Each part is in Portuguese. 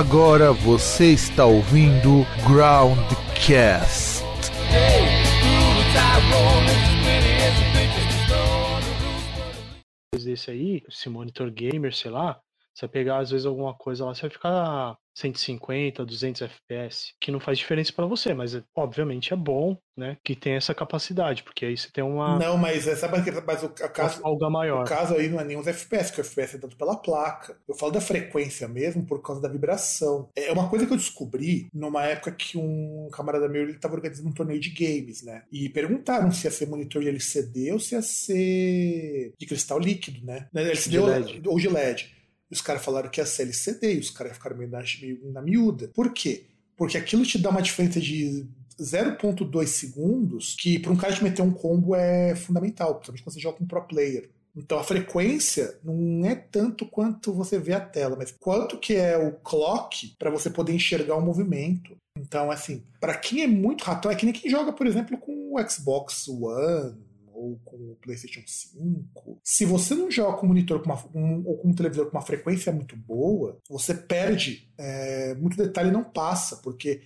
Agora você está ouvindo Groundcast. Esse aí, esse monitor gamer, sei lá, você vai pegar às vezes alguma coisa lá, você vai ficar 150, 200 FPS, que não faz diferença pra você, mas obviamente é bom, né, que tem essa capacidade, porque aí você tem uma... Não, mas sabe, mas o caso aí não é nem uns FPS, que o FPS é dado pela placa. Eu falo da frequência mesmo por causa da vibração. É uma coisa que eu descobri numa época que um camarada meu, ele tava organizando um torneio de games, né, e perguntaram se ia ser monitor de LCD ou se ia ser de cristal líquido, né, LCD ou de LED. E os caras falaram que ia ser LCD, e os caras ficaram meio na miúda. Por quê? Porque aquilo te dá uma diferença de 0,2 segundos, que para um cara te meter um combo é fundamental, principalmente quando você joga com um pro player. Então a frequência não é tanto quanto você vê a tela, mas quanto que é o clock para você poder enxergar o movimento. Então, assim, para quem é muito ratão, é que nem quem joga, por exemplo, com o Xbox One, ou com o PlayStation 5. Se você não joga com um monitor ou com um televisor com uma frequência muito boa, você perde muito detalhe, não passa, porque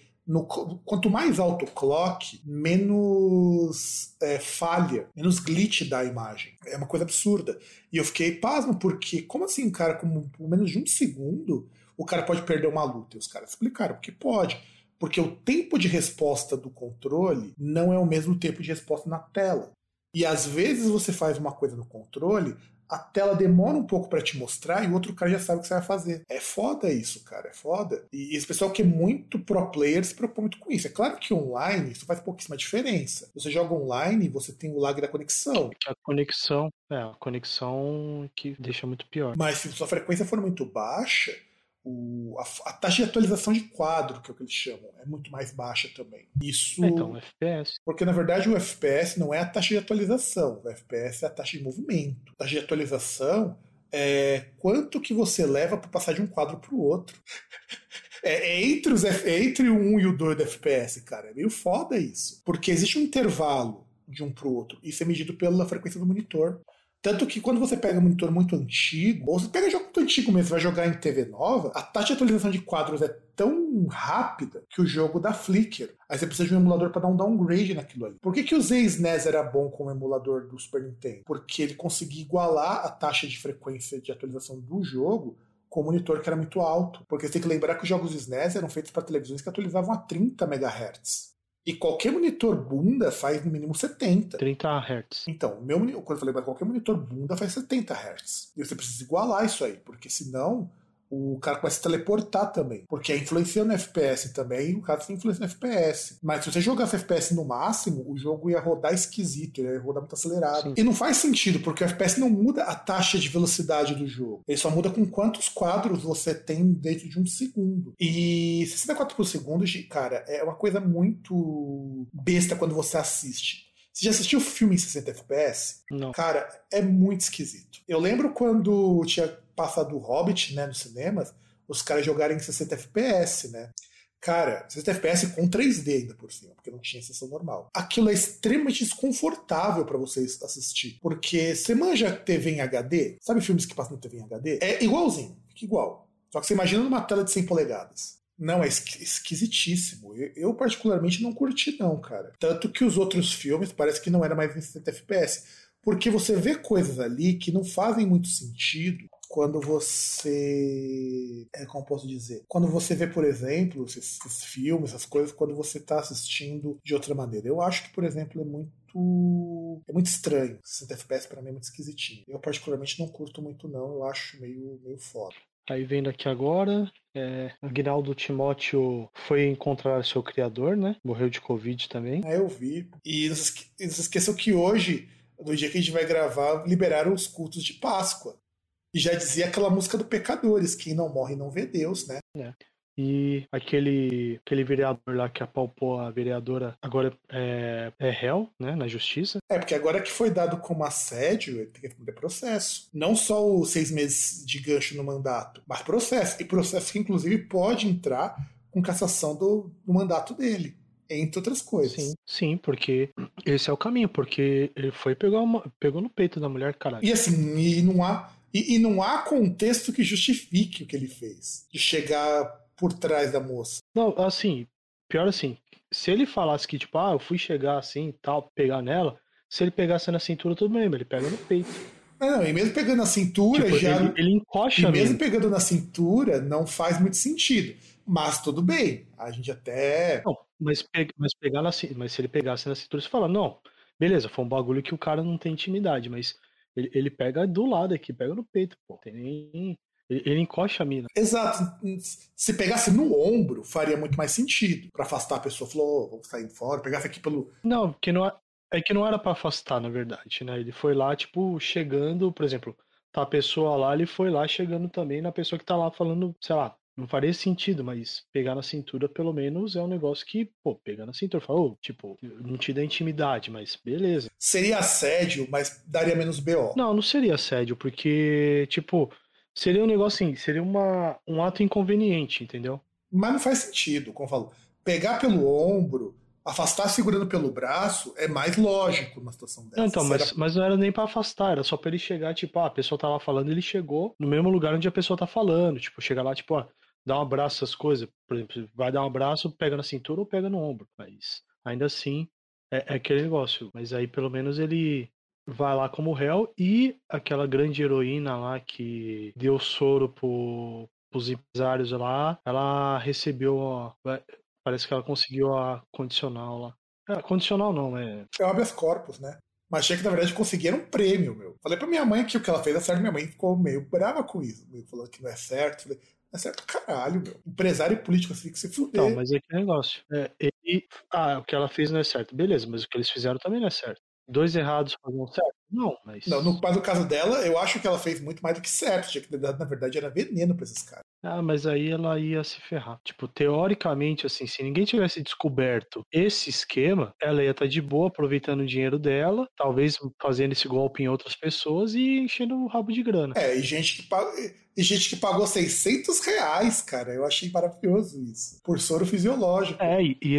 quanto mais alto o clock, menos falha, menos glitch da imagem. É uma coisa absurda. E eu fiquei pasmo, porque como assim, cara, com menos de um segundo, o cara pode perder uma luta? E os caras explicaram que pode. Porque o tempo de resposta do controle não é o mesmo tempo de resposta na tela. E às vezes você faz uma coisa no controle, a tela demora um pouco pra te mostrar e o outro cara já sabe o que você vai fazer. É foda isso, cara, é foda. E esse pessoal que é muito pro player se preocupa muito com isso. É claro que online isso faz pouquíssima diferença. Você joga online e você tem o lag da conexão. A conexão que deixa muito pior. Mas se sua frequência for muito baixa, a taxa de atualização de quadro, que é o que eles chamam, é muito mais baixa também. Isso. Então, o FPS. Porque na verdade o FPS não é a taxa de atualização, o FPS é a taxa de movimento. A taxa de atualização é quanto que você leva para passar de um quadro para o outro. É entre o 1 e o 2 do FPS, cara. É meio foda isso. Porque existe um intervalo de um para o outro. Isso é medido pela frequência do monitor. Tanto que quando você pega um monitor muito antigo, ou você pega um jogo muito antigo mesmo, vai jogar em TV nova, a taxa de atualização de quadros é tão rápida que o jogo dá flicker. Aí você precisa de um emulador para dar um downgrade naquilo ali. Por que que o ZSNES era bom como emulador do Super Nintendo? Porque ele conseguia igualar a taxa de frequência de atualização do jogo com o monitor que era muito alto. Porque você tem que lembrar que os jogos SNES eram feitos para televisões que atualizavam a 30 MHz. E qualquer monitor bunda faz no mínimo 70. 30 Hz. Então, quando eu falei, mas qualquer monitor bunda faz 70 Hz. E você precisa igualar isso aí, porque senão o cara começa a teleportar também. Porque é influenciando no FPS também, e o cara tem influência no FPS. Mas se você jogasse FPS no máximo, o jogo ia rodar esquisito, ele ia rodar muito acelerado. Sim. E não faz sentido, porque o FPS não muda a taxa de velocidade do jogo. Ele só muda com quantos quadros você tem dentro de um segundo. E 64 por segundo, cara, é uma coisa muito besta quando você assiste. Você já assistiu filme em 60 FPS? Não. Cara, é muito esquisito. Eu lembro quando tinha passado o Hobbit, né, nos cinemas, os caras jogaram em 60 FPS, né? Cara, 60 FPS com 3D ainda por cima, porque não tinha sessão normal. Aquilo é extremamente desconfortável pra vocês assistir, porque você manja TV em HD, sabe filmes que passam na TV em HD? É igualzinho, fica igual. Só que você imagina numa tela de 100 polegadas. Não, é esquisitíssimo. Eu particularmente não curti não, cara. Tanto que os outros filmes parece que não era mais em 60 FPS, porque você vê coisas ali que não fazem muito sentido. Quando você... como posso dizer? Quando você vê, por exemplo, esses filmes, essas coisas, quando você está assistindo de outra maneira. Eu acho que, por exemplo, é muito estranho. 60 FPS para mim é muito esquisitinho. Eu particularmente não curto muito não, eu acho meio foda. Aí vendo aqui agora, Aguinaldo Timóteo foi encontrar seu criador, né? Morreu de Covid também. Eu vi. E não se esqueçam que hoje, no dia que a gente vai gravar, liberaram os cultos de Páscoa. E já dizia aquela música do Pecadores, quem não morre não vê Deus, né? É. E aquele vereador lá que apalpou a vereadora agora é réu, né, na justiça. É, porque agora que foi dado como assédio, ele tem que responder processo. Não só os 6 meses de gancho no mandato, mas processo. E processo que, inclusive, pode entrar com cassação do mandato dele. Entre outras coisas. Sim, porque esse é o caminho. Porque ele foi pegar pegou no peito da mulher, caralho. E assim, e não há contexto que justifique o que ele fez. De chegar por trás da moça. Não, assim, pior assim, se ele falasse que, tipo, ah, eu fui chegar assim e tal, pegar nela, se ele pegasse na cintura, tudo mesmo, ele pega no peito. Não, e mesmo pegando na cintura, tipo, já... Ele encoxa mesmo. E mesmo pegando na cintura, não faz muito sentido. Mas tudo bem, a gente até... Não, mas se ele pegasse na cintura, você fala, não, beleza, foi um bagulho que o cara não tem intimidade, mas ele pega do lado aqui, pega no peito, pô, tem nem... Ele encoxa a mina. Exato. Se pegasse no ombro, faria muito mais sentido. Pra afastar a pessoa, falou, oh, vamos sair fora, pegasse aqui pelo... Não, porque não é que não era pra afastar, na verdade, né? Ele foi lá, tipo, chegando, por exemplo, tá a pessoa lá, ele foi lá chegando também na pessoa que tá lá falando, sei lá, não faria sentido, mas pegar na cintura, pelo menos, é um negócio que, pô, pegar na cintura, fala, oh, tipo, não te dá intimidade, mas beleza. Seria assédio, mas daria menos BO. Não, não seria assédio, porque, tipo... Seria um negócio assim, seria um ato inconveniente, entendeu? Mas não faz sentido, como eu falo. Pegar pelo ombro, afastar segurando pelo braço, é mais lógico numa situação dessa. Não, então, mas não era nem pra afastar, era só pra ele chegar, tipo, ah, a pessoa tá lá falando, ele chegou no mesmo lugar onde a pessoa tá falando. Tipo, chega lá, tipo, ah, dá um abraço, essas coisas. Por exemplo, vai dar um abraço, pega na cintura ou pega no ombro. Mas ainda assim, é aquele negócio. Mas aí pelo menos ele... vai lá como réu, e aquela grande heroína lá que deu soro pros empresários lá, ela recebeu, ó, parece que ela conseguiu a condicional lá. É, condicional não, é... É o habeas corpus, né? Mas achei que, na verdade, conseguiram um prêmio, meu. Falei pra minha mãe que o que ela fez é certo, minha mãe ficou meio brava com isso, meio falando que não é certo, falei... É certo, caralho, meu. Empresário e político assim que se fuder. Não, mas é que negócio. O que ela fez não é certo. Beleza, mas o que eles fizeram também não é certo. Dois errados faziam certo? Não, mas... Não, mas no caso dela, eu acho que ela fez muito mais do que certo. Tinha que, na verdade, era veneno pra esses caras. Ah, mas aí ela ia se ferrar. Tipo, teoricamente, assim, se ninguém tivesse descoberto esse esquema, ela ia estar de boa, aproveitando o dinheiro dela, talvez fazendo esse golpe em outras pessoas e enchendo o rabo de grana. É, e gente que pagou R$600, cara. Eu achei maravilhoso isso. Por soro fisiológico. É, e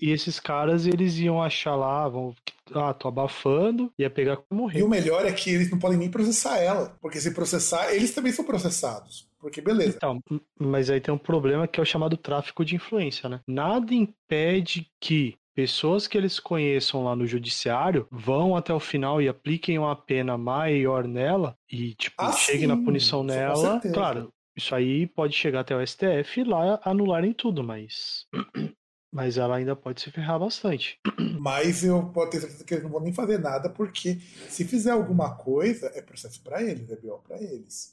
esses caras, eles iam achar lá, tô abafando, ia pegar e morrer. E o melhor é que eles não podem nem processar ela, porque se processar, eles também são processados, porque beleza. Então, mas aí tem um problema que é o chamado tráfico de influência, né? Nada impede que pessoas que eles conheçam lá no judiciário vão até o final e apliquem uma pena maior nela e, tipo, cheguem na punição nela. Claro, isso aí pode chegar até o STF e lá anularem tudo, mas... Mas ela ainda pode se ferrar bastante. Mas eu posso ter certeza que eles não vão nem fazer nada, porque se fizer alguma coisa, é processo pra eles, é BO pra eles.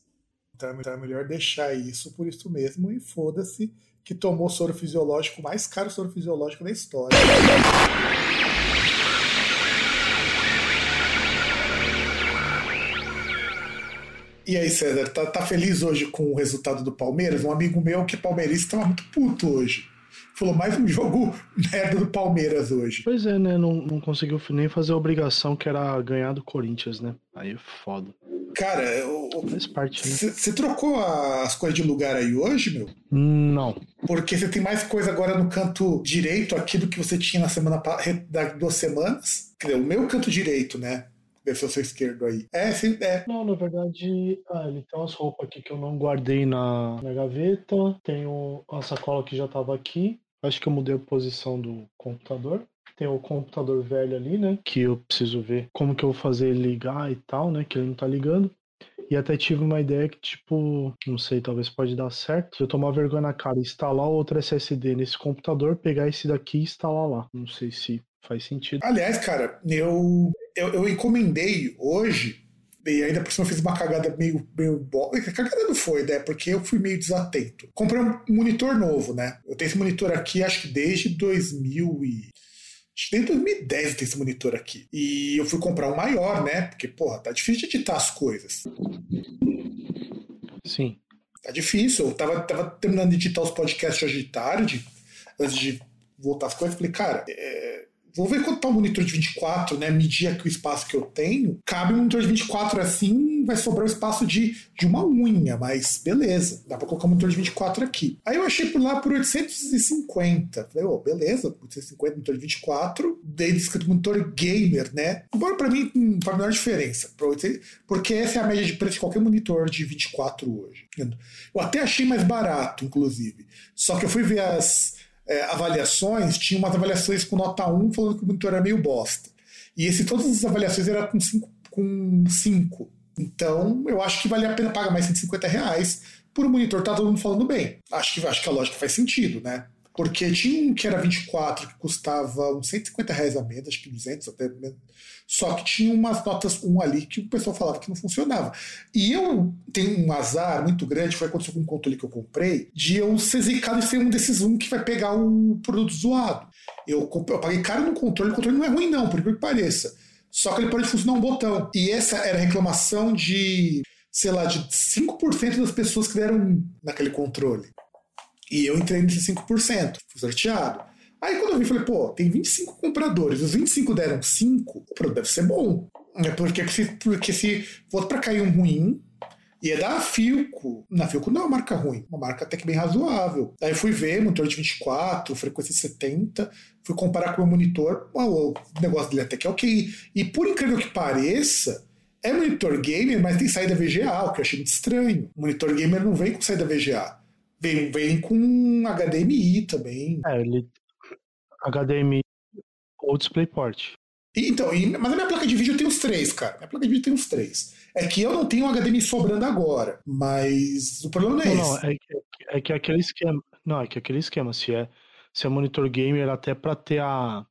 Então é melhor deixar isso por isso mesmo e foda-se que tomou soro fisiológico, o mais caro soro fisiológico da história. E aí, César, tá feliz hoje com o resultado do Palmeiras? Um amigo meu que é palmeirista tava muito puto hoje. Falou, mais um jogo merda do Palmeiras hoje. Pois é, né? Não conseguiu nem fazer a obrigação que era ganhar do Corinthians, né? Aí é foda. Cara, você trocou as coisas de lugar aí hoje, meu? Não. Porque você tem mais coisa agora no canto direito aqui do que você tinha na semana... das 2 semanas. Quer dizer, o meu canto direito, né? Deve ser o seu esquerdo aí. É, sim, é. Não, na verdade, ele tem umas roupas aqui que eu não guardei na gaveta. Tem a sacola que já tava aqui. Acho que eu mudei a posição do computador. Tem o computador velho ali, né? Que eu preciso ver como que eu vou fazer ele ligar e tal, né? Que ele não tá ligando. E até tive uma ideia que, tipo, não sei, talvez pode dar certo. Se eu tomar vergonha na cara e instalar outro SSD nesse computador, pegar esse daqui e instalar lá. Não sei se faz sentido. Aliás, cara, eu encomendei hoje, e ainda por cima fiz uma cagada meio cagada não foi, né? Porque eu fui meio desatento. Comprei um monitor novo, né? Eu tenho esse monitor aqui, acho que desde 2010 tem esse monitor aqui. E eu fui comprar um maior, né? Porque, porra, tá difícil de editar as coisas. Sim. Tá difícil. Eu tava terminando de editar os podcasts hoje de tarde, antes de voltar as coisas, falei, cara, vou ver quanto tá o monitor de 24, né? Medir aqui o espaço que eu tenho. Cabe um monitor de 24 assim, vai sobrar o espaço de uma unha, mas beleza. Dá pra colocar um monitor de 24 aqui. Aí eu achei por lá por 850. Falei, beleza, 850, monitor de 24. Dei descrito monitor gamer, né? Embora pra mim não faz a menor diferença. Porque essa é a média de preço de qualquer monitor de 24 hoje. Eu até achei mais barato, inclusive. Só que eu fui ver as... avaliações, tinha umas avaliações com nota 1 falando que o monitor era meio bosta. E todas as avaliações eram com 5. Então, eu acho que vale a pena pagar mais R$150 por um monitor, tá todo mundo falando bem. Acho que a lógica faz sentido, né? Porque tinha um que era 24, que custava uns R$150 a menos, acho que 200 até menos. Só que tinha umas notas 1 ali que o pessoal falava que não funcionava. E eu tenho um azar muito grande, foi aconteceu com um controle que eu comprei, de eu ser zicado e ser um desses 1 que vai pegar um produto zoado. Eu paguei caro no controle, o controle não é ruim não, por que pareça. Só que ele pode funcionar um botão. E essa era a reclamação de, sei lá, de 5% das pessoas que deram 1 naquele controle. E eu entrei nesse 5%, fui sorteado. Aí quando eu vi, falei, tem 25 compradores, os 25 deram 5, o produto deve ser bom. Porque se fosse pra cair um ruim, ia dar a Filco. Na Filco não é uma marca ruim, uma marca até que bem razoável. Aí fui ver, monitor de 24, frequência 70, fui comparar com o meu monitor, o negócio dele até que é ok. E por incrível que pareça... é monitor gamer, mas tem saída VGA, o que eu achei muito estranho. O monitor gamer não vem com saída VGA. Vem com HDMI também. HDMI ou DisplayPort. Então, mas a minha placa de vídeo tem os 3, cara. Minha placa de vídeo tem os 3. É que eu não tenho HDMI sobrando agora, mas o problema não é esse. É aquele esquema. Se é monitor gamer, até pra ter a...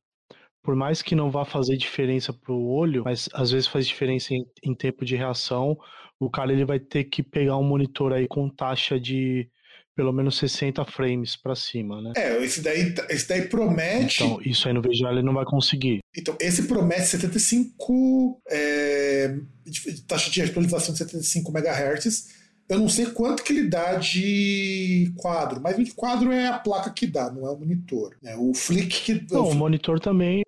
Por mais que não vá fazer diferença pro olho, mas às vezes faz diferença em tempo de reação, o cara ele vai ter que pegar um monitor aí com taxa de... pelo menos 60 frames pra cima, né? Esse daí promete... Então, isso aí no VGA ele não vai conseguir. Então, esse promete 75... taxa de atualização de 75 MHz. Eu não sei quanto que ele dá de quadro, mas o quadro é a placa que dá, não é o monitor. É o flick que... Não, o monitor também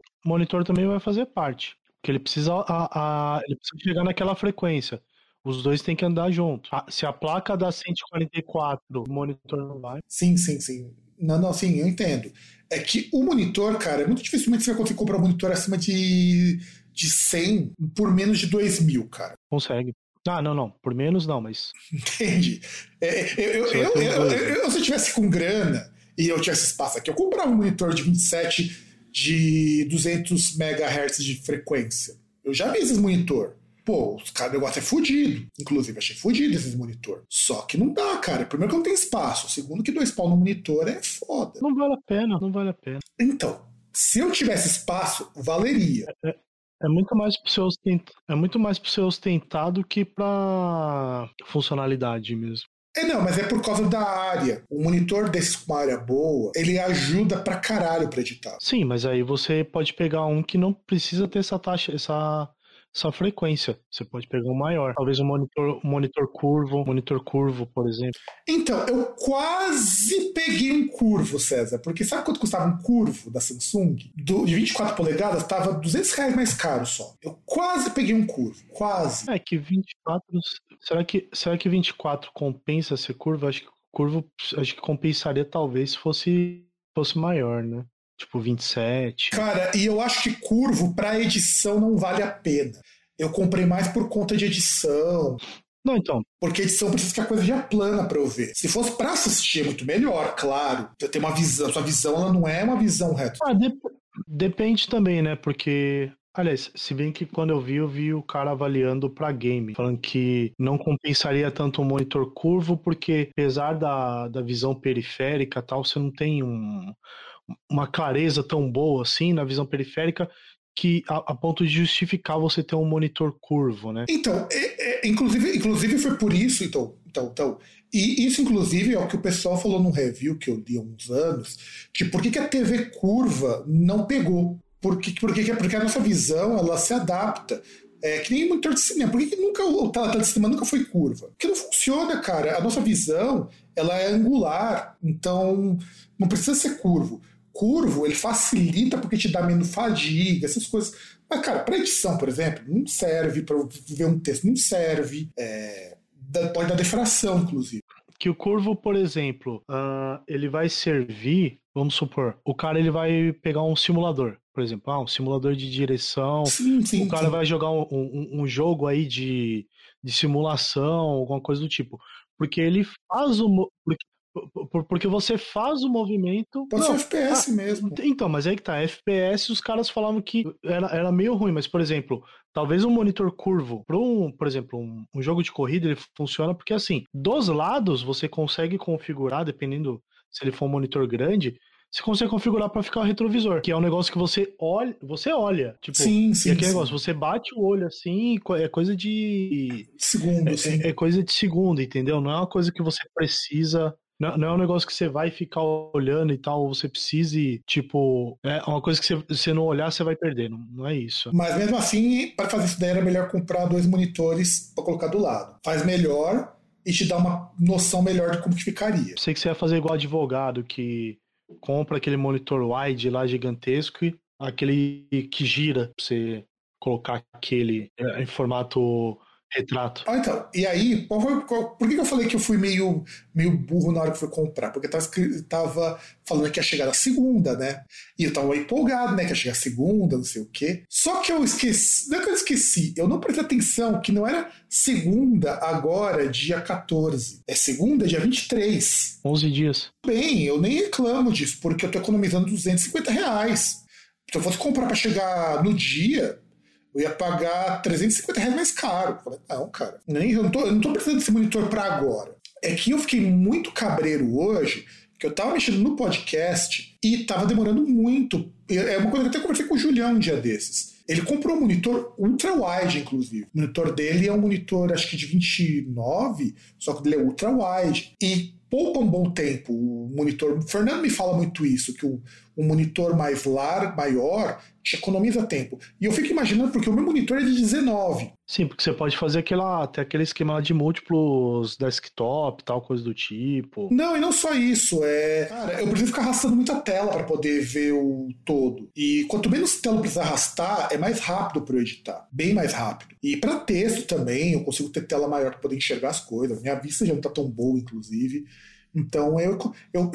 vai fazer parte. Porque ele precisa chegar naquela frequência. Os dois têm que andar junto. Se a placa dá 144, o monitor não vai. Sim. Não, sim, eu entendo. É que o monitor, cara, é muito dificilmente você vai conseguir comprar um monitor acima de 100 por menos de 2.000, cara. Consegue. Não. Por menos não, mas... Entende? Se eu tivesse com grana e eu tivesse espaço aqui, eu comprava um monitor de 27 de 200 MHz de frequência. Eu já vi esses monitor. O negócio é fudido. Inclusive, achei fudido esses monitor. Só que não dá, cara. Primeiro que não tem espaço. Segundo que 2 pau no monitor é foda. Não vale a pena. Então, se eu tivesse espaço, valeria. É muito mais pro seu ostentar do que pra funcionalidade mesmo. Mas é por causa da área. O monitor desses com uma área boa, ele ajuda pra caralho pra editar. Sim, mas aí você pode pegar um que não precisa ter essa taxa, essa frequência, você pode pegar um maior. Talvez um monitor curvo, por exemplo. Então, eu quase peguei um curvo, César, porque sabe quanto custava um curvo da Samsung? De 24 polegadas, tava R$200 mais caro só. Eu quase peguei um curvo, quase. É que 24... Será que 24 compensa ser curvo? Acho que compensaria talvez se fosse maior, né? Tipo 27. Cara, e eu acho que curvo pra edição não vale a pena. Eu comprei mais por conta de edição. Não, então. Porque edição precisa ficar coisa já plana pra eu ver. Se fosse pra assistir, é muito melhor, claro. Eu tenho uma visão. Sua visão ela não é uma visão reta. Depende também, né? Porque... Aliás, se bem que quando eu vi o cara avaliando pra game, falando que não compensaria tanto um monitor curvo, porque apesar da visão periférica e tal, você não tem uma clareza tão boa assim na visão periférica que a ponto de justificar você ter um monitor curvo, né? Então, inclusive foi por isso, então. E isso, inclusive, é o que o pessoal falou num review que eu li há uns anos, de por que a TV curva não pegou. Porque a nossa visão, ela se adapta. É que nem o monitor de cinema. Por que nunca o tela de cinema nunca foi curva? Porque não funciona, cara. A nossa visão, ela é angular. Então, não precisa ser curvo. curvo, ele facilita porque te dá menos fadiga, essas coisas. Mas, cara, para edição, por exemplo, não serve. Para ver um texto, não serve. Pode dar defração, inclusive. Que o curvo, por exemplo, ele vai servir, vamos supor, o cara ele vai pegar um simulador, por exemplo, um simulador de direção, sim, o cara vai jogar um jogo aí de simulação, alguma coisa do tipo, porque ele faz o... Porque você faz o movimento... Pode ser FPS mesmo. Então, mas aí que tá, FPS os caras falavam que era meio ruim, mas, por exemplo, talvez um monitor curvo, por exemplo, um jogo de corrida, ele funciona porque, assim, dos lados você consegue configurar, dependendo se ele for um monitor grande, você consegue configurar pra ficar o retrovisor, que é um negócio que você olha, tipo, sim, aquele negócio, você bate o olho assim, é coisa de... segundo, é coisa de segundo, entendeu? Não é uma coisa que você precisa... Não é um negócio que você vai ficar olhando e tal, você precisa tipo... É uma coisa que você não olhar, você vai perder, não é isso. Mas mesmo assim, para fazer isso daí, era melhor comprar 2 monitores para colocar do lado. Faz melhor e te dá uma noção melhor de como que ficaria. Sei que você ia fazer igual advogado, que compra aquele monitor wide lá gigantesco e aquele que gira, para você colocar aquele em formato... retrato. Ah, então, e aí, por que eu falei que eu fui meio burro na hora que fui comprar? Porque tava falando que ia chegar na segunda, né? E eu tava empolgado, né? Que ia chegar segunda, não sei o quê. Só que eu esqueci, não é que eu esqueci, eu não prestei atenção que não era segunda agora, dia 14. É segunda, dia 23. 11 dias. Bem, eu nem reclamo disso, porque eu tô economizando R$250. Se eu fosse comprar pra chegar no dia... eu ia pagar R$350 mais caro. Falei, não, cara, eu não tô precisando desse monitor pra agora. É que eu fiquei muito cabreiro hoje, que eu tava mexendo no podcast e tava demorando muito. É uma coisa que eu até conversei com o Julião um dia desses. Ele comprou um monitor ultra-wide, inclusive. O monitor dele é um monitor, acho que de 29, só que ele é ultra-wide. E poupa um bom tempo o monitor. O Fernando me fala muito isso, que o monitor mais largo, maior, te economiza tempo. E eu fico imaginando, porque o meu monitor é de 19. Sim, porque você pode fazer aquele esquema de múltiplos desktop, tal, coisa do tipo. Não, e não só isso. Cara, eu preciso ficar arrastando muita tela para poder ver o todo. E quanto menos tela eu preciso arrastar, é mais rápido para eu editar. Bem mais rápido. E para texto também, eu consigo ter tela maior para poder enxergar as coisas. Minha vista já não tá tão boa, inclusive. Então, eu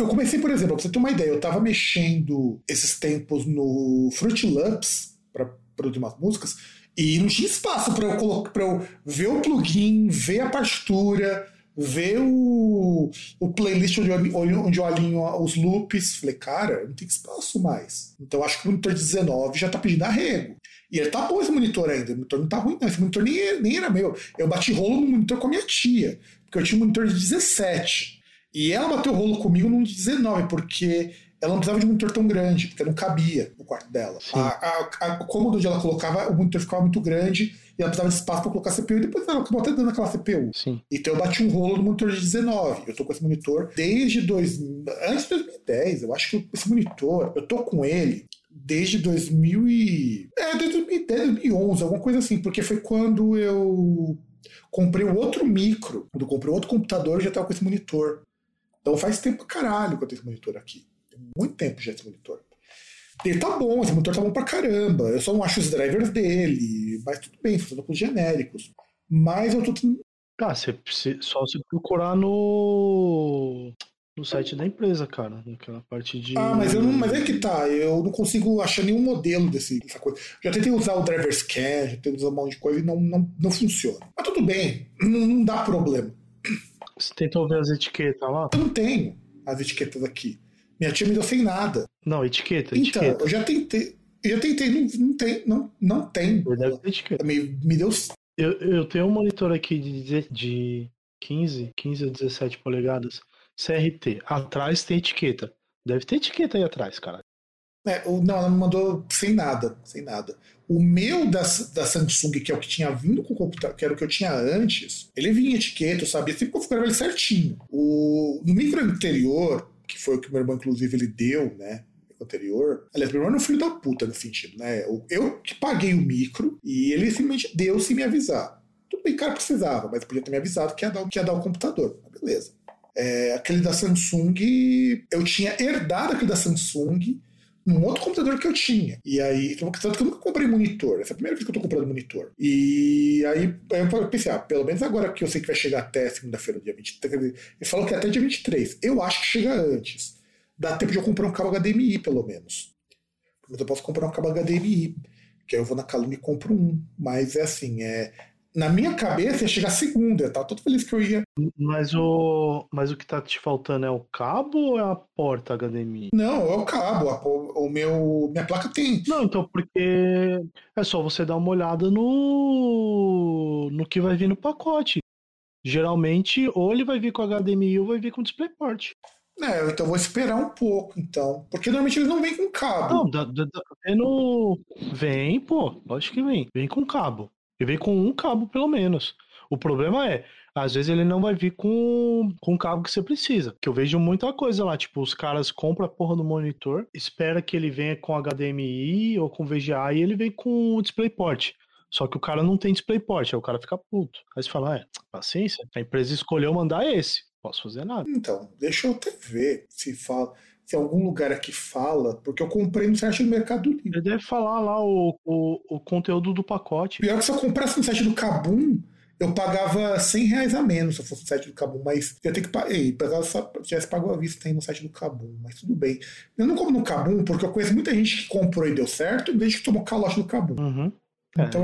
comecei, por exemplo, pra você ter uma ideia, eu tava mexendo esses tempos no Fruit Loops pra produzir umas músicas e não tinha espaço pra eu ver o plugin, ver a partitura, ver o playlist onde eu alinho os loops. Falei, cara, não tem espaço mais. Então, acho que o monitor 19 já tá pedindo arrego. E ele tá bom esse monitor ainda, o monitor não tá ruim não, esse monitor nem era meu. Eu bati rolo no monitor com a minha tia, porque eu tinha um monitor de 17. E ela bateu rolo comigo num 19, porque ela não precisava de um monitor tão grande, porque não cabia no quarto dela. O cômodo onde ela colocava, o monitor ficava muito grande e ela precisava de espaço para colocar a CPU, e depois ela acabou até dando aquela CPU. Sim. Então eu bati um rolo no monitor de 19. Eu tô com esse monitor desde antes de 2010. Eu acho que esse monitor, eu tô com ele desde 2010, 2011, alguma coisa assim, porque foi quando eu comprei o outro micro, quando eu comprei outro computador, eu já tava com esse monitor. Então faz tempo pra caralho que eu tenho esse monitor aqui. Tem muito tempo já esse monitor. Ele tá bom, esse monitor tá bom pra caramba. Eu só não acho os drivers dele, mas tudo bem, funciona com os genéricos. Mas eu tô... Cara, só se procurar no site da empresa, cara. Naquela parte de... Ah, mas é que tá. Eu não consigo achar nenhum modelo dessa coisa. Já tentei usar o driver scan, já tentei usar um monte de coisa e não funciona. Mas tudo bem, não dá problema. Você tentou ver as etiquetas lá? Eu não tenho as etiquetas aqui. Minha tia me deu sem nada. Não, etiqueta. Então, eu já tentei, não tem. Deve ter etiqueta. Me deu... Eu tenho um monitor aqui de 15 ou 17 polegadas, CRT. Atrás tem etiqueta. Deve ter etiqueta aí atrás, cara. Não, ela me mandou sem nada. O meu da Samsung, que é o que tinha vindo com o computador, que era o que eu tinha antes, ele vinha em etiqueta, eu sabia, sempre configurava ele certinho. No micro anterior, que foi o que meu irmão, inclusive, ele deu, né? Anterior. Aliás, meu irmão é um filho da puta, no sentido, né? Eu que paguei o micro e ele simplesmente deu sem me avisar. Tudo bem, cara, precisava, mas podia ter me avisado que ia dar o computador. Mas beleza. Aquele da Samsung, eu tinha herdado aquele da Samsung. num outro computador que eu tinha. E aí, tanto que eu nunca comprei monitor. Essa é a primeira vez que eu tô comprando monitor. E aí eu pensei, pelo menos agora que eu sei que vai chegar até segunda-feira, dia 23. Eu falo que é até dia 23. Eu acho que chega antes. Dá tempo de eu comprar um cabo HDMI, pelo menos. Mas eu posso comprar um cabo HDMI. Que aí eu vou na Calum e compro um. Mas é assim, na minha cabeça ia chegar segunda, eu tava todo feliz que eu ia. Mas o que tá te faltando é o cabo ou é a porta HDMI? Não, é o cabo. Minha placa tem. Não, então porque é só você dar uma olhada no que vai vir no pacote. Geralmente, ou ele vai vir com HDMI ou vai vir com DisplayPort. Então vou esperar um pouco, então. Porque normalmente eles não vêm com cabo. Não, vem, pô. Lógico que vem. Vem com cabo. Ele vem com um cabo, pelo menos. O problema é, às vezes ele não vai vir com o cabo que você precisa. Que eu vejo muita coisa lá, tipo, os caras compram a porra do monitor, espera que ele venha com HDMI ou com VGA e ele vem com DisplayPort. Só que o cara não tem DisplayPort, aí o cara fica puto. Aí você fala, paciência, a empresa escolheu mandar esse, posso fazer nada. Então, deixa eu até ver se algum lugar aqui fala, porque eu comprei no site do Mercado Livre. Ele deve falar lá o conteúdo do pacote. Pior que se eu comprasse no site do Kabum, eu pagava R$100 a menos se eu fosse no site do Kabum, mas eu ia ter que pagar. Eu tivesse pago à vista aí no site do Kabum, mas tudo bem. Eu não compro no Kabum, porque eu conheço muita gente que comprou e deu certo, desde que tomou calote do Kabum. Uhum. Então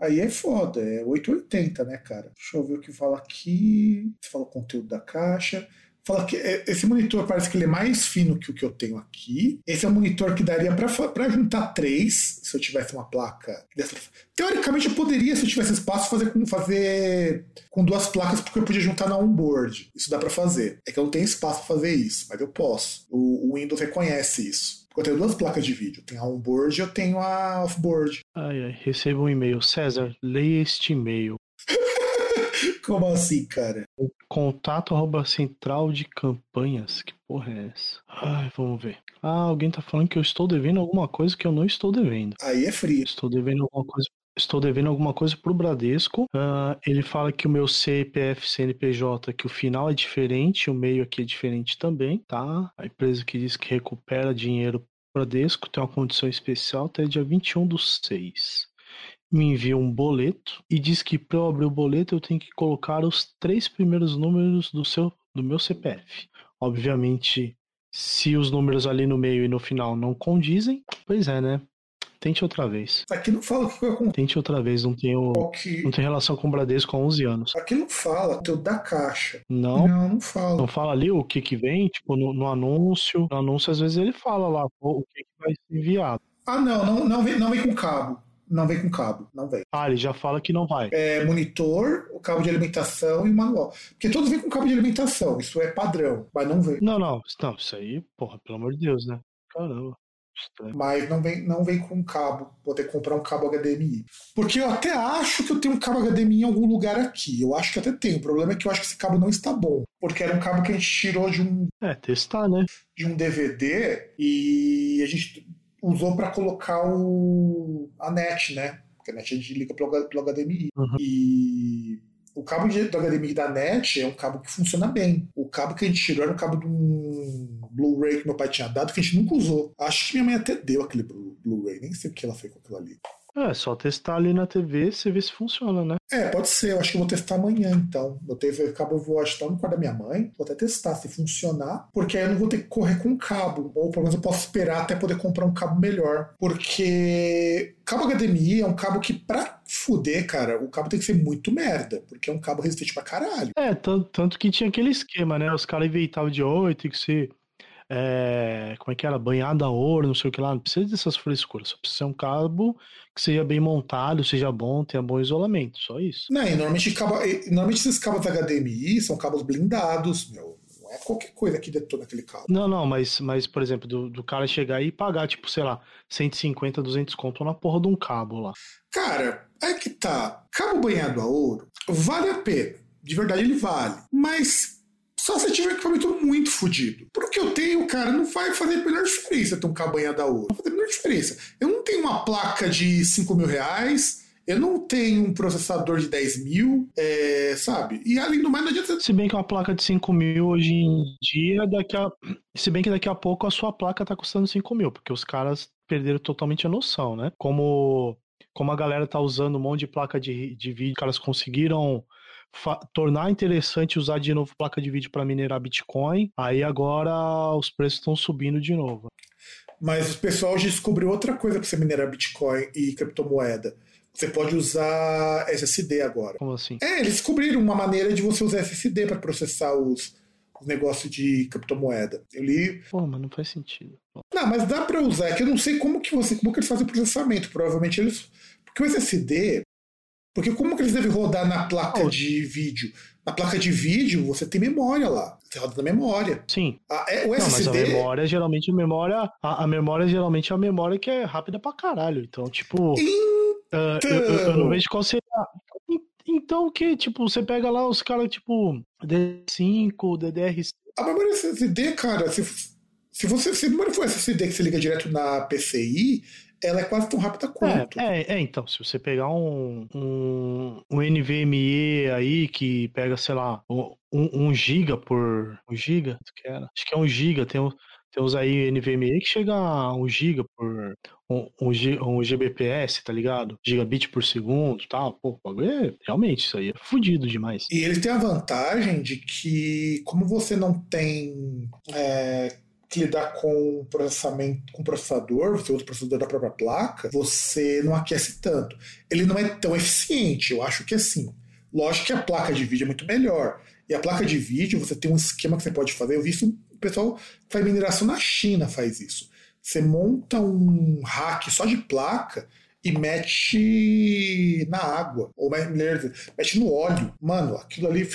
aí é foda, é 880, né, cara? Deixa eu ver o que fala aqui. Você fala o conteúdo da caixa. Fala que esse monitor parece que ele é mais fino que o que eu tenho aqui. Esse é um monitor que daria pra juntar 3, se eu tivesse uma placa. Teoricamente eu poderia, se eu tivesse espaço, fazer com 2 placas, porque eu podia juntar na onboard. Isso dá pra fazer. É que eu não tenho espaço pra fazer isso, mas eu posso. O Windows reconhece isso. Eu tenho 2 placas de vídeo. Eu tenho a onboard e eu tenho a offboard. Recebo um e-mail. César, leia este e-mail. Como assim, cara? Contato@central de campanhas. Que porra é essa? Vamos ver. Alguém tá falando que eu estou devendo alguma coisa que eu não estou devendo. Aí é frio. Estou devendo alguma coisa pro Bradesco. Ele fala que o meu CPF CNPJ, que o final é diferente, o meio aqui é diferente também, tá? A empresa que diz que recupera dinheiro pro Bradesco tem uma condição especial até dia 21/6. Me envia um boleto e diz que para eu abrir o boleto eu tenho que colocar os 3 primeiros números do meu CPF. Obviamente, se os números ali no meio e no final não condizem, pois é, né? Tente outra vez. Aqui não fala o que aconteceu. Tente outra vez, não tem relação com o Bradesco há 11 anos. Aqui não fala, teu da caixa. Não fala. Não fala ali o que vem, tipo, no anúncio. No anúncio, às vezes, ele fala lá o que vai ser enviado. Não vem com cabo. Não vem com cabo, não vem. Ele já fala que não vai. Monitor, o cabo de alimentação e o manual. Porque todos vêm com cabo de alimentação, isso é padrão, mas não vem. Não, isso aí, porra, pelo amor de Deus, né? Caramba. Mas não vem com cabo. Vou ter que comprar um cabo HDMI. Porque eu até acho que eu tenho um cabo HDMI em algum lugar aqui. Eu acho que até tenho. O problema é que eu acho que esse cabo não está bom. Porque era um cabo que a gente tirou de um... testar, né? De um DVD. E a gente usou para colocar a NET, né? Porque a NET a gente liga pelo HDMI. Uhum. E... o cabo do HDMI da NET é um cabo que funciona bem. O cabo que a gente tirou era um cabo de um Blu-ray que meu pai tinha dado, que a gente nunca usou. Acho que minha mãe até deu aquele Blu-ray, nem sei o que ela fez com aquilo ali. Só testar ali na TV, você vê se funciona, né? Pode ser, eu acho que eu vou testar amanhã, então. O cabo eu vou achar no quarto da minha mãe, vou até testar se funcionar, porque aí eu não vou ter que correr com cabo, ou pelo menos eu posso esperar até poder comprar um cabo melhor, porque cabo HDMI é um cabo que pra fuder, cara, o cabo tem que ser muito merda, porque é um cabo resistente pra caralho. Tanto que tinha aquele esquema, né? Os caras inventavam de tem que ser... como é que era? Banhada a ouro, não sei o que lá. Não precisa dessas frescuras. Só precisa ser um cabo que seja bem montado, seja bom, tenha bom isolamento. Só isso. Normalmente esses cabos HDMI são cabos blindados, meu. Não é qualquer coisa que detona aquele cabo. Mas por exemplo, do cara chegar aí e pagar, tipo, sei lá, 150, 200 conto na porra de um cabo lá. Cara, aí que tá. Cabo banhado a ouro vale a pena. De verdade, ele vale. Mas... só se tiver um equipamento muito fodido. Porque eu tenho, cara, não vai fazer a menor diferença ter um cabo banhado a ouro. Não vai fazer a menor diferença. Eu não tenho uma placa de R$5.000 Eu não tenho um processador de 10 mil, sabe? E além do mais, não adianta... Se bem que uma placa de 5 mil hoje em dia, se bem que daqui a pouco a sua placa tá custando 5 mil, porque os caras perderam totalmente a noção, né? Como a galera tá usando um monte de placa de vídeo, os caras conseguiram tornar interessante usar de novo placa de vídeo para minerar Bitcoin, aí agora os preços estão subindo de novo. Mas o pessoal já descobriu outra coisa para você minerar Bitcoin e criptomoeda. Você pode usar SSD agora. Como assim? Eles descobriram uma maneira de você usar SSD para processar os negócios de criptomoeda. Eu li... Pô, mas não faz sentido. Não, mas dá para usar. É que eu não sei como que eles fazem o processamento. Provavelmente eles... Porque o SSD... Porque como que eles devem rodar na placa de vídeo? Na placa de vídeo, você tem memória lá. Você roda na memória. Sim. O SSD... Não, mas a memória geralmente é a memória que é rápida pra caralho. Então, tipo... eu não vejo qual seria... Então, você pega lá os caras, DDR5, DDR6... A memória SSD, cara, se a memória for SSD que você liga direto na PCI... Ela é quase tão rápida quanto. Então, se você pegar um NVMe aí que pega, sei lá, 1 giga por... 1 giga? Acho que é 1 giga. Tem uns aí NVMe que chega a 1 giga por... um Gbps, tá ligado? Gigabit por segundo, tal. Pô, realmente, isso aí é fodido demais. E ele tem a vantagem de que, como você não tem... que lidar com processamento, com processador, você usa o processador da própria placa, você não aquece tanto. Ele não é tão eficiente, eu acho que assim. Lógico que a placa de vídeo é muito melhor. E a placa de vídeo, você tem um esquema que você pode fazer. Eu vi isso, o pessoal que faz mineração na China faz isso. Você monta um rack só de placa e mete na água, ou mete no óleo. Mano, aquilo ali,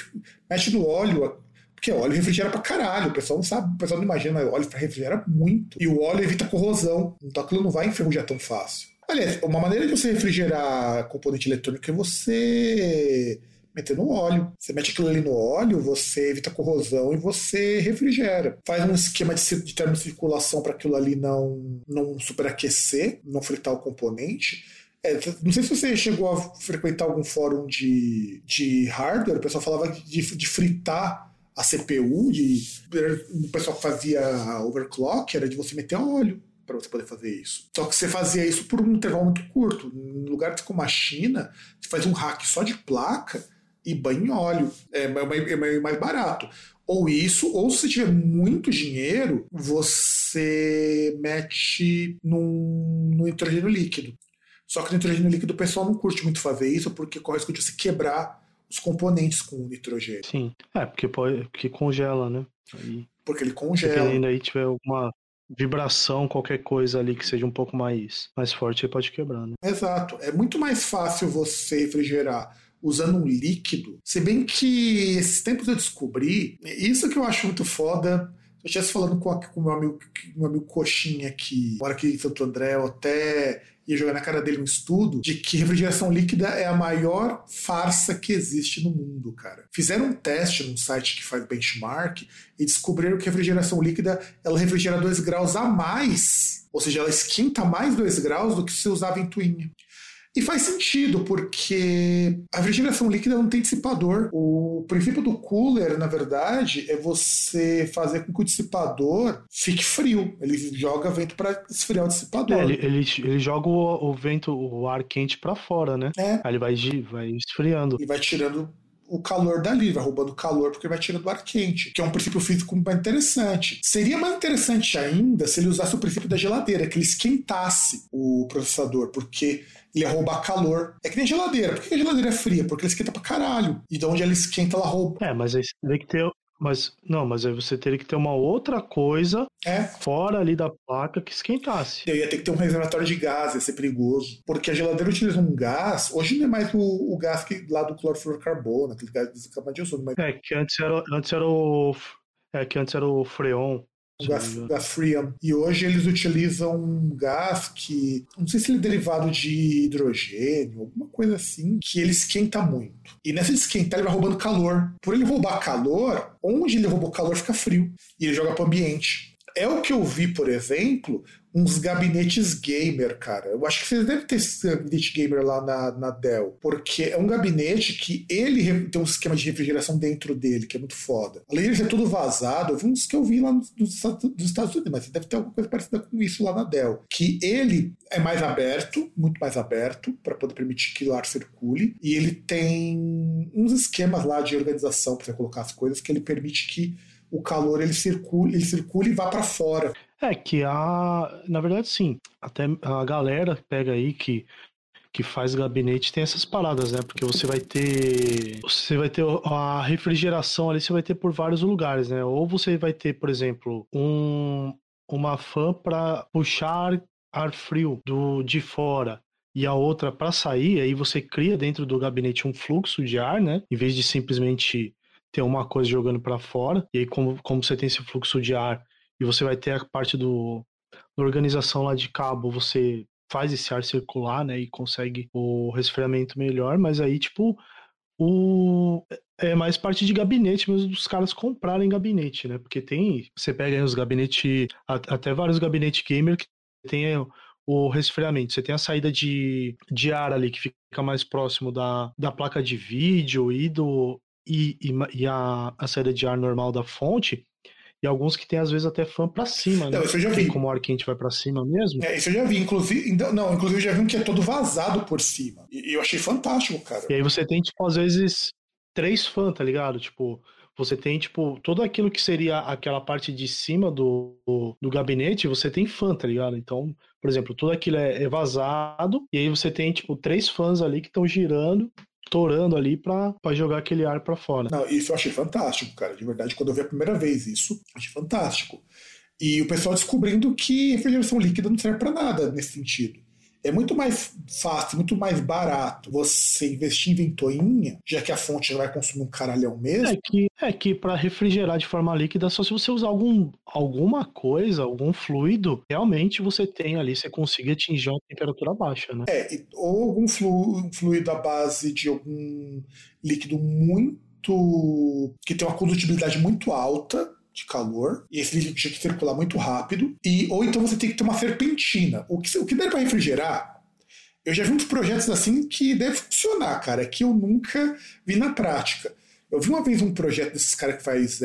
mete no óleo... Porque óleo refrigera pra caralho, o pessoal não sabe, o pessoal não imagina, mas óleo refrigera muito. E o óleo evita corrosão, então aquilo não vai enferrujar tão fácil. Aliás, uma maneira de você refrigerar componente eletrônico é você meter no óleo. Você mete aquilo ali no óleo, você evita corrosão e você refrigera. Faz um esquema de termocirculação para aquilo ali não superaquecer, não fritar o componente. Não sei se você chegou a frequentar algum fórum de hardware, o pessoal falava de fritar a CPU, o pessoal que fazia overclock, era de você meter óleo para você poder fazer isso. Só que você fazia isso por um intervalo muito curto. No lugar como a China, você faz um rack só de placa e banha em óleo. É mais barato. Ou isso, ou se você tiver muito dinheiro, você mete no nitrogênio líquido. Só que o nitrogênio líquido o pessoal não curte muito fazer isso, porque corre o risco de você quebrar os componentes com o nitrogênio. Sim, porque congela, né? Aí, porque ele congela. Dependendo aí, tiver alguma vibração, qualquer coisa ali que seja um pouco mais forte, ele pode quebrar, né? Exato. É muito mais fácil você refrigerar usando um líquido, se bem que esses tempos eu descobri, isso que eu acho muito foda, eu estivesse falando com meu amigo Coxinha, que mora aqui em Santo André, eu até ia jogar na cara dele um estudo de que refrigeração líquida é a maior farsa que existe no mundo, cara. Fizeram um teste num site que faz benchmark e descobriram que refrigeração líquida, ela refrigera 2 graus a mais, ou seja, ela esquenta mais 2 graus do que se usava em ventoinha. E faz sentido, porque a refrigeração líquida não tem dissipador. O princípio do cooler, na verdade, é você fazer com que o dissipador fique frio. Ele joga vento para esfriar o dissipador. Ele joga o vento, o ar quente para fora, né? Aí ele vai esfriando. Ele vai tirando o calor dali, vai roubando calor porque vai tirando o ar quente, que é um princípio físico mais interessante. Seria mais interessante ainda se ele usasse o princípio da geladeira, que ele esquentasse o processador, porque ele ia roubar calor. É que nem geladeira. Por que a geladeira é fria? Porque ela esquenta pra caralho. E de onde ela esquenta, ela rouba. Mas aí você teria que ter... Mas aí você teria que ter uma outra coisa fora ali da placa que esquentasse. Eu ia ter que ter um reservatório de gás, ia ser perigoso. Porque a geladeira utiliza um gás, hoje não é mais o gás que lá do clorofluorcarbono, aquele gás de camada de ozônio. Mas... que antes era o freon. O gás freon. E hoje eles utilizam um gás que, não sei se ele é derivado de hidrogênio, alguma coisa assim, que ele esquenta muito. E nessa de esquentar, ele vai roubando calor. Por ele roubar calor, onde ele roubou calor fica frio. E ele joga para o ambiente. É o que eu vi, por exemplo, uns gabinetes gamer, cara. Eu acho que você deve ter esse gabinete gamer lá na Dell, porque é um gabinete que ele tem um esquema de refrigeração dentro dele, que é muito foda. Além de ser tudo vazado, eu vi uns que eu vi lá nos Estados Unidos, mas deve ter alguma coisa parecida com isso lá na Dell, que ele é mais aberto, muito mais aberto, para poder permitir que o ar circule, e ele tem uns esquemas lá de organização para você colocar as coisas, que ele permite que o calor ele circule e vá para fora. É que na verdade sim, até a galera que pega aí que faz gabinete tem essas paradas, né? Porque você vai ter a refrigeração ali, você vai ter por vários lugares, né? Ou você vai ter, por exemplo, uma fan para puxar ar frio de fora e a outra para sair, aí você cria dentro do gabinete um fluxo de ar, né? Em vez de simplesmente ter uma coisa jogando para fora, e aí como você tem esse fluxo de ar e você vai ter a parte da organização lá de cabo, você faz esse ar circular, né, e consegue o resfriamento melhor, mas aí, tipo, é mais parte de gabinete mesmo, dos caras comprarem gabinete, né, porque você pega aí os gabinetes, até vários gabinetes gamer que tem o resfriamento, você tem a saída de ar ali, que fica mais próximo da placa de vídeo e a saída de ar normal da fonte, e alguns que tem às vezes até fã pra cima, né? Não, isso eu já vi. Como o ar quente vai pra cima mesmo. É, isso eu já vi, inclusive já vi um que é todo vazado por cima, e eu achei fantástico, cara. E aí você tem, tipo, às vezes 3 fãs, tá ligado? Tipo, você tem, tipo, tudo aquilo que seria aquela parte de cima do gabinete, você tem fã, tá ligado? Então, por exemplo, tudo aquilo é vazado, e aí você tem, tipo, 3 fãs ali que estão girando, torando ali pra jogar aquele ar pra fora. Não, isso eu achei fantástico, cara. De verdade, quando eu vi a primeira vez isso, achei fantástico. E o pessoal descobrindo que refrigeração líquida não serve pra nada nesse sentido. É muito mais fácil, muito mais barato você investir em ventoinha, já que a fonte já vai consumir um caralhão mesmo. É que para refrigerar de forma líquida, só se você usar alguma coisa, algum fluido, realmente você tem ali, você consegue atingir uma temperatura baixa, né? É, ou algum fluido à base de algum líquido muito... que tem uma condutibilidade muito alta de calor, e esse líquido tinha que circular muito rápido, ou então você tem que ter uma serpentina. O que der para refrigerar, eu já vi uns projetos assim que deve funcionar, cara, que eu nunca vi na prática. Eu vi uma vez um projeto desses caras que faz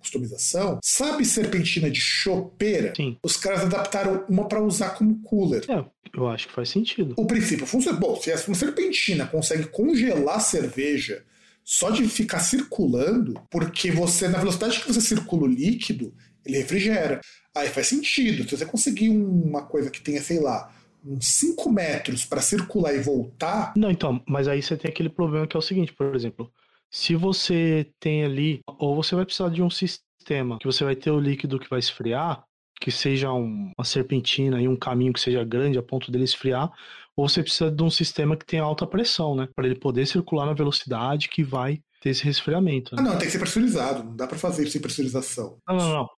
customização, sabe, serpentina de chopeira? Sim. Os caras adaptaram uma para usar como cooler. É, eu acho que faz sentido. O princípio funciona. Bom, se uma serpentina consegue congelar a cerveja só de ficar circulando, porque você, na velocidade que você circula o líquido, ele refrigera. Aí faz sentido. Se você conseguir uma coisa que tenha, sei lá, uns 5 metros para circular e voltar... Não, então, mas aí você tem aquele problema que é o seguinte, por exemplo, se você tem ali, ou você vai precisar de um sistema que você vai ter o líquido que vai esfriar, que seja uma serpentina e um caminho que seja grande a ponto dele esfriar, ou você precisa de um sistema que tenha alta pressão, né? Para ele poder circular na velocidade que vai ter esse resfriamento. Né? Ah, não, tem que ser pressurizado, não dá para fazer sem pressurização. Não.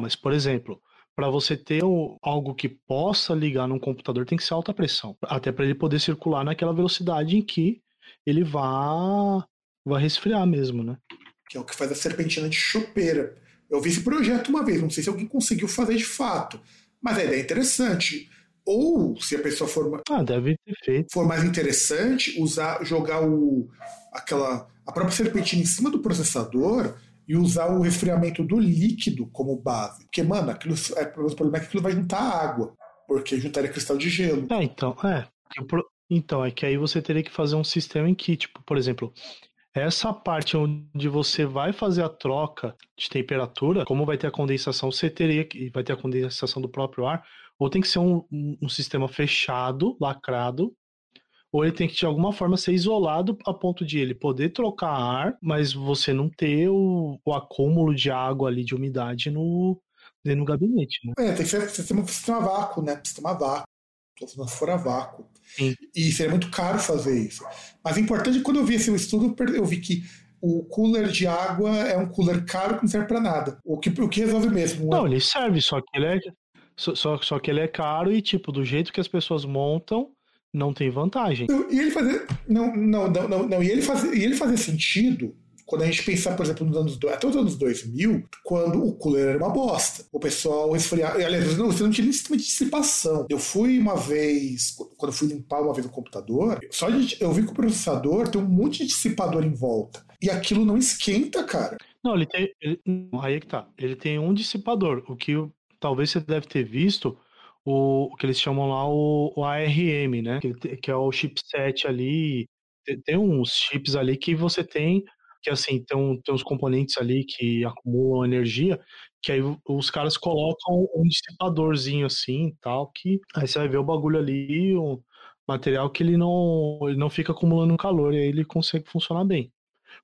Mas, por exemplo, para você ter algo que possa ligar num computador, tem que ser alta pressão, até para ele poder circular naquela velocidade em que ele vai resfriar mesmo, né? Que é o que faz a serpentina de chopeira. Eu vi esse projeto uma vez, não sei se alguém conseguiu fazer de fato, mas a ideia é interessante. Ou, se a pessoa for, deve ter feito. For mais interessante, jogar a própria serpentina em cima do processador e usar o resfriamento do líquido como base. Porque, mano, o problema é que aquilo vai juntar água, porque juntaria cristal de gelo. Então, é que aí você teria que fazer um sistema em que, tipo, por exemplo... Essa parte onde você vai fazer a troca de temperatura, como vai ter a condensação, você teria que... Vai ter a condensação do próprio ar, ou tem que ser um sistema fechado, lacrado, ou ele tem que, de alguma forma, ser isolado a ponto de ele poder trocar ar, mas você não ter o acúmulo de água ali, de umidade no gabinete, né? É, tem que ser sistema vácuo, né? Sistema vácuo. Se fora vácuo. Sim. E seria muito caro fazer isso. Mas é importante, quando eu vi esse estudo, eu vi que o cooler de água é um cooler caro que não serve para nada. O que resolve mesmo. Não, ele serve, só que ele é caro e, tipo, do jeito que as pessoas montam, não tem vantagem. E ele fazer sentido Quando a gente pensar, por exemplo, nos anos, até os anos 2000, quando o cooler era uma bosta, o pessoal resfriava, aliás, você não tinha nem sistema de dissipação. Eu fui uma vez, quando fui limpar uma vez o computador, só eu vi que o processador tem um monte de dissipador em volta, e aquilo não esquenta, cara. Não, ele tem, aí é que tá, ele tem um dissipador, o que talvez você deve ter visto, o que eles chamam lá o ARM, né, que é o chipset ali, tem uns chips ali que você tem, que assim, tem uns componentes ali que acumulam energia, que aí os caras colocam um dissipadorzinho assim e tal, que aí você vai ver o bagulho ali, o material que ele não fica acumulando calor, e aí ele consegue funcionar bem.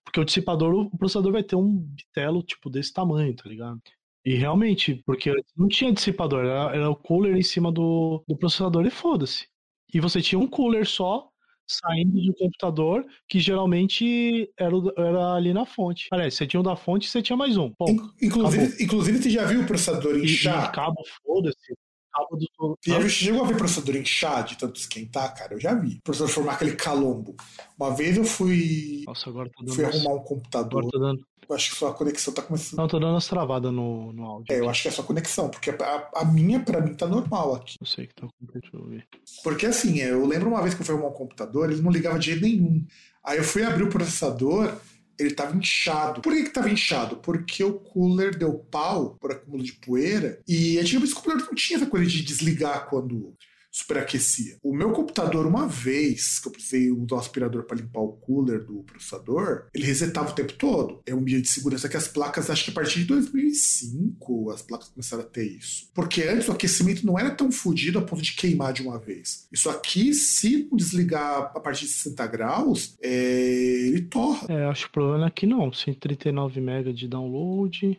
Porque o dissipador, o processador vai ter um bitelo tipo desse tamanho, tá ligado? E realmente, porque não tinha dissipador, era o cooler em cima do processador e foda-se. E você tinha um cooler só, saindo do computador, que geralmente era ali na fonte. Aliás, você tinha um da fonte e você tinha mais um. Pô, inclusive, você já viu o processador inchar? Cabo, foda-se. Cabo do... E eu chego a ver processador inchar de tanto esquentar, cara, eu já vi. O processador formar aquele calombo. Uma vez eu fui... Nossa, agora tá dando... Fui arrumar um computador. Agora tá dando... Eu acho que sua conexão tá começando... Não, tô dando umas travadas no áudio. É, eu acho que é só conexão, porque a minha, pra mim, tá normal aqui. Eu sei que tá complicado ouvir. Porque assim, eu lembro uma vez que eu fui arrumar um computador, ele não ligava de jeito nenhum. Aí eu fui abrir o processador, ele tava inchado. Por que tava inchado? Porque o cooler deu pau por acúmulo de poeira, e antigamente o cooler não tinha essa coisa de desligar quando... superaquecia. O meu computador, uma vez que eu precisei usar o aspirador para limpar o cooler do processador, ele resetava o tempo todo. É um meio de segurança que as placas, acho que a partir de 2005, as placas começaram a ter isso. Porque antes o aquecimento não era tão fodido a ponto de queimar de uma vez. Isso aqui, se não desligar a partir de 60 graus, ele torra. É, acho que o problema aqui não. 139 MB de download...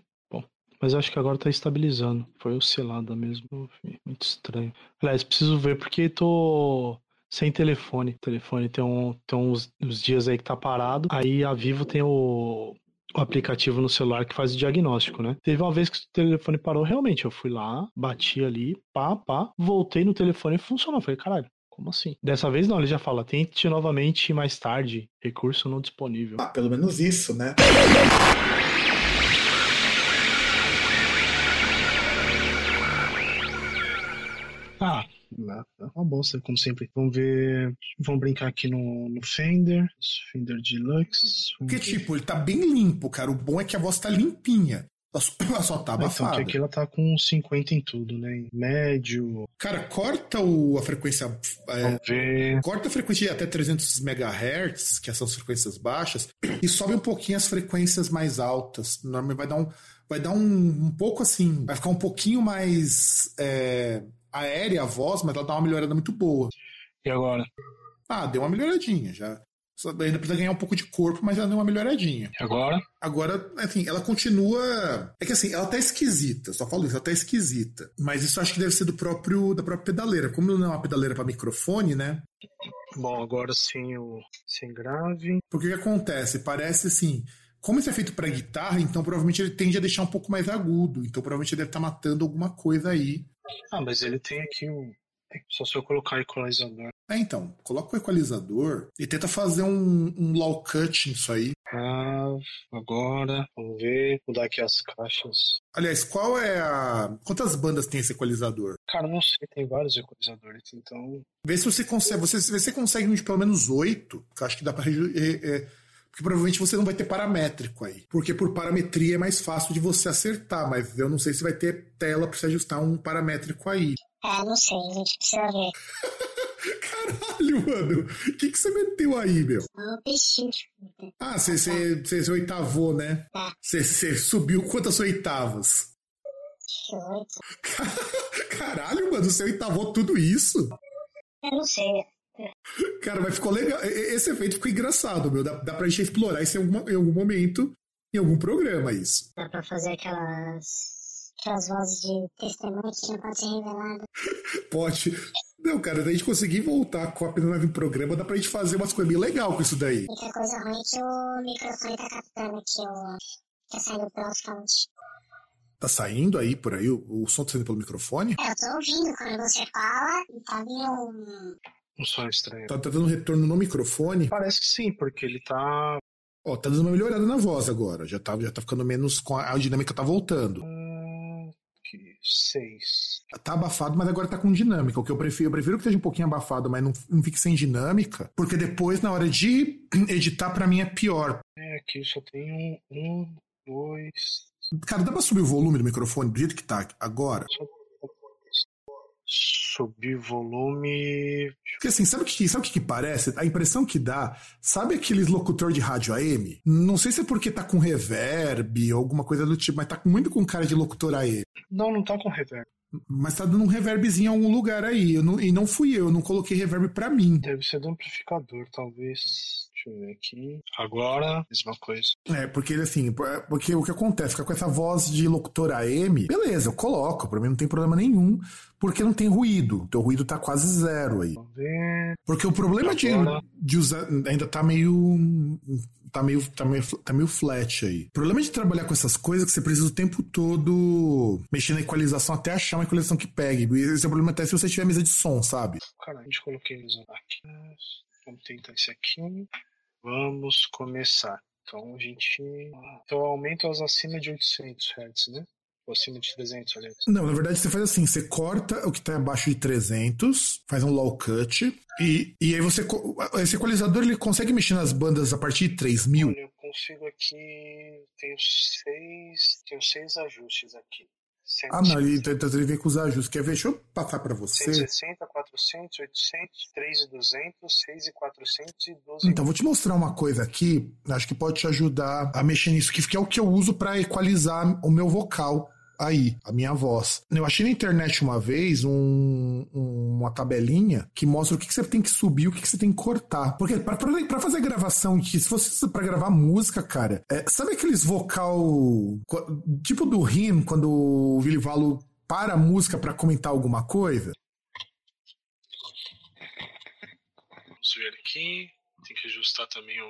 Mas acho que agora tá estabilizando. Foi o selada mesmo. Muito estranho. Aliás, preciso ver porque tô sem telefone. O telefone tem uns dias aí que tá parado. Aí a Vivo tem o aplicativo no celular que faz o diagnóstico, né? Teve uma vez que o telefone parou. Realmente, eu fui lá, bati ali, pá, voltei no telefone e funcionou. Eu falei, caralho. Como assim? Dessa vez não, ele já fala, tente novamente mais tarde. Recurso não disponível. Ah, pelo menos isso, né? Ah, uma bolsa, como sempre. Vamos ver. Vamos brincar aqui no Fender. Fender Deluxe. Porque, tipo, ele tá bem limpo, cara. O bom é que a voz tá limpinha. Ela só tá abafada. Então, que aqui ela tá com 50 em tudo, né? Em médio. Cara, corta a frequência. Vamos ver. Corta a frequência de até 300 MHz, que são as frequências baixas, e sobe um pouquinho as frequências mais altas. Normalmente vai dar um pouco assim. Vai ficar um pouquinho mais. Aérea, a voz, mas ela dá uma melhorada muito boa. E agora? Ah, deu uma melhoradinha já. Só ainda precisa ganhar um pouco de corpo, mas já deu uma melhoradinha. E agora? Agora, assim, ela continua... É que assim, ela tá esquisita, só falo isso, ela tá esquisita. Mas isso acho que deve ser da própria pedaleira. Como não é uma pedaleira pra microfone, né? Bom, agora sim, sem grave. Porque o que acontece? Parece assim... Como isso é feito pra guitarra, então provavelmente ele tende a deixar um pouco mais agudo. Então provavelmente ele deve estar matando alguma coisa aí. Ah, mas ele tem aqui um... Só se eu colocar equalizador. É, então. Coloca o equalizador e tenta fazer um low cut nisso aí. Ah, agora. Vamos ver. Mudar aqui as caixas. Aliás, qual é a... Quantas bandas tem esse equalizador? Cara, não sei. Tem vários equalizadores, então... Vê se você consegue... Você consegue um de pelo menos 8. Que eu acho que dá pra... Porque provavelmente você não vai ter paramétrico aí. Porque por parametria é mais fácil de você acertar, mas eu não sei se vai ter tela pra você ajustar um paramétrico aí. É, não sei, a gente precisa ver. Caralho, mano. O que você meteu aí, meu? O peixinho. Ah, você oitavou, né? Tá. Você subiu quantas oitavas? 8. Caralho, mano, você oitavou tudo isso? Eu não sei. Cara, mas ficou legal. Esse efeito ficou engraçado, meu. Dá pra gente explorar isso em algum momento, em algum programa, isso. Dá pra fazer aquelas vozes de testemunho que não pode ser revelada. Pode. Não, cara, da gente conseguir voltar com a pena do programa, dá pra gente fazer umas coisas bem legais com isso daí. A única coisa ruim é que o microfone tá captando aqui, tá saindo pela fonte. Tá saindo aí, por aí? O som tá saindo pelo microfone? É, eu tô ouvindo quando você fala e tá vindo um som estranho. Tá dando retorno no microfone? Parece que sim, porque ele tá Ó, tá dando uma melhorada na voz agora. Já tá ficando menos... A dinâmica tá voltando. 6. Tá abafado, mas agora tá com dinâmica. O que eu prefiro que seja um pouquinho abafado, mas não fique sem dinâmica, porque depois, na hora de editar, pra mim é pior. É, aqui só tem um, 2... Cara, dá pra subir o volume do microfone do jeito que tá agora? Subir volume... Porque assim, sabe o que parece? A impressão que dá, sabe aqueles locutor de rádio AM? Não sei se é porque tá com reverb ou alguma coisa do tipo, mas tá muito com cara de locutor AM. Não tá com reverb. Mas tá dando um reverbzinho em algum lugar aí, eu não coloquei reverb pra mim. Deve ser do amplificador, talvez... Deixa eu ver aqui. Agora, mesma coisa. É, porque ele assim, porque o que acontece, fica com essa voz de locutor AM, beleza, eu coloco, pra mim não tem problema nenhum, porque não tem ruído. Teu ruído tá quase zero aí. Vamos ver. Porque o problema de usar, ainda tá meio flat aí. O problema de trabalhar com essas coisas é que você precisa o tempo todo mexer na equalização até achar uma equalização que pegue. Esse é o problema até se você tiver mesa de som, sabe? Cara, a gente coloquei eles aqui. Vamos tentar isso aqui. Vamos começar. Então, a gente... Então, aumentos acima de 800 Hz, né? Ou acima de 300, aliás. Não, na verdade, você faz assim. Você corta o que está abaixo de 300, faz um low cut, e aí você... Esse equalizador, ele consegue mexer nas bandas a partir de 3000? Olha, eu consigo aqui... Tenho seis ajustes aqui. 160. Ah, não, ele vem com os ajustes. Quer ver? Deixa eu passar para você. 160, 400, 800, 3,200, 6,400 e 12. Então, vou te mostrar uma coisa aqui, acho que pode te ajudar a mexer nisso, que é o que eu uso para equalizar o meu vocal aí, a minha voz. Eu achei na internet uma vez uma tabelinha que mostra o que você tem que subir e o que você tem que cortar. Porque pra fazer gravação, que se fosse pra gravar música, cara, sabe aqueles vocal tipo do Rim, quando o Vilivalo para a música pra comentar alguma coisa? Vamos ver aqui. Tem que ajustar também o...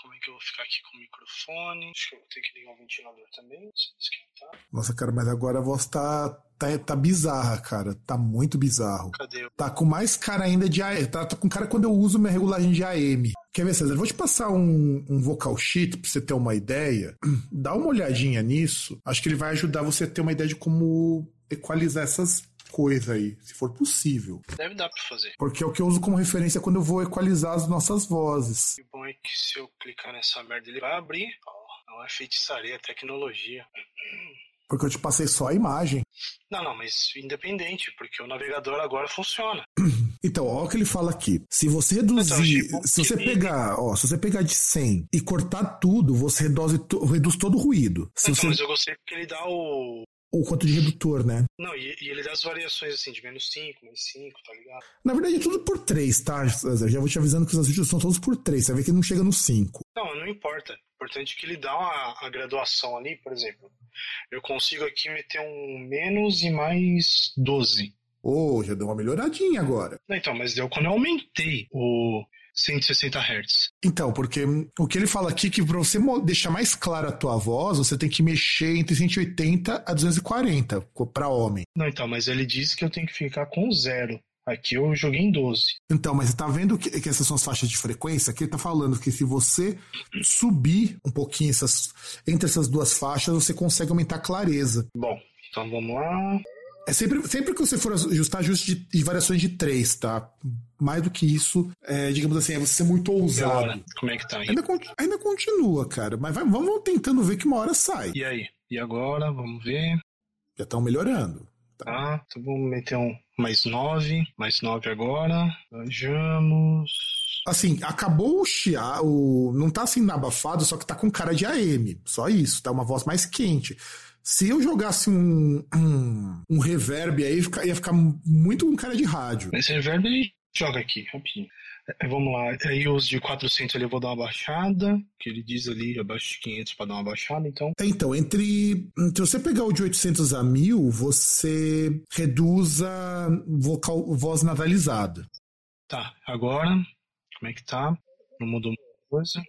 Como é que eu vou ficar aqui com o microfone? Acho que eu vou ter que ligar o ventilador também. Esquentar. Nossa, cara, mas agora a voz tá bizarra, cara. Tá muito bizarro. Cadê? Tá com mais cara ainda de AM. Tá com cara quando eu uso minha regulagem de AM. Quer ver, César? Vou te passar um vocal sheet pra você ter uma ideia. Dá uma olhadinha nisso. Acho que ele vai ajudar você a ter uma ideia de como equalizar essas coisas aí, se for possível. Deve dar pra fazer. Porque é o que eu uso como referência quando eu vou equalizar as nossas vozes. O bom é que se eu clicar nessa merda, ele vai abrir. Oh, não é feitiçaria, é tecnologia. Porque eu te passei só a imagem. Não, mas independente, porque o navegador agora funciona. Então, ó o que ele fala aqui. Se você reduzir... Então, se você pegar de 100 e cortar tudo, você reduz todo o ruído. Mas eu gostei porque ele dá o quanto de redutor, né? Não, e ele dá as variações, assim, de menos 5, mais 5, tá ligado? Na verdade, é tudo por 3, tá? Eu já vou te avisando que os ajustes são todos por 3. Você vai ver que ele não chega no 5. Não importa. O importante é que ele dá uma graduação ali, por exemplo. Eu consigo aqui meter um menos e mais 12. Já deu uma melhoradinha agora. Então, mas deu quando eu aumentei o... 160 Hz. Então, porque o que ele fala aqui é que pra você deixar mais clara a tua voz, você tem que mexer entre 180 a 240 pra homem. Não, então, mas ele disse que eu tenho que ficar com 0. Aqui eu joguei em 12. Então, mas você tá vendo que essas são as faixas de frequência? Aqui ele tá falando que se você subir um pouquinho entre essas duas faixas, você consegue aumentar a clareza. Bom, então vamos lá... É sempre que você for ajustar, ajuste de variações de 3, tá? Mais do que isso, digamos assim, é você ser muito ousado. Hora, como é que tá aí? Ainda continua, cara. Mas vamos tentando ver que uma hora sai. E aí? E agora? Vamos ver. Já estão melhorando. Tá, então vamos meter um mais 9. Mais 9 agora. Vejamos... Assim, acabou o chiar, não tá assim abafado, só que tá com cara de AM. Só isso, tá uma voz mais quente. Se eu jogasse um reverb aí, ia ficar muito um cara de rádio. Esse reverb ele joga aqui, rapidinho. Vamos lá, aí os de 400 ali eu vou dar uma baixada, que ele diz ali abaixo de 500 pra dar uma baixada, então... Então, entre você pegar o de 800 a 1000, você reduz a voz nasalizada. Tá, agora, como é que tá? Não mudou muita coisa?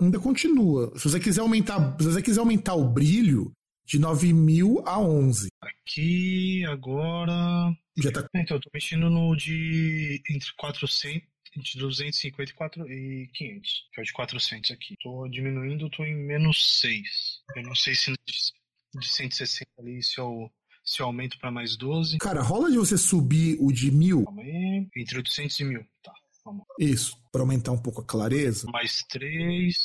Ainda continua. Se você quiser aumentar o brilho, de 9.000 a 11. Aqui, agora... Já tá... Então, eu tô mexendo no de... Entre 400... de 254 e 500, que é o de 400 aqui. Tô diminuindo, tô em menos 6. Eu não sei se de 160 ali, se eu aumento pra mais 12. Cara, rola de você subir o de 1000? Calma aí. Entre 800 e 1000, tá. Vamos. Isso, pra aumentar um pouco a clareza. Mais 3...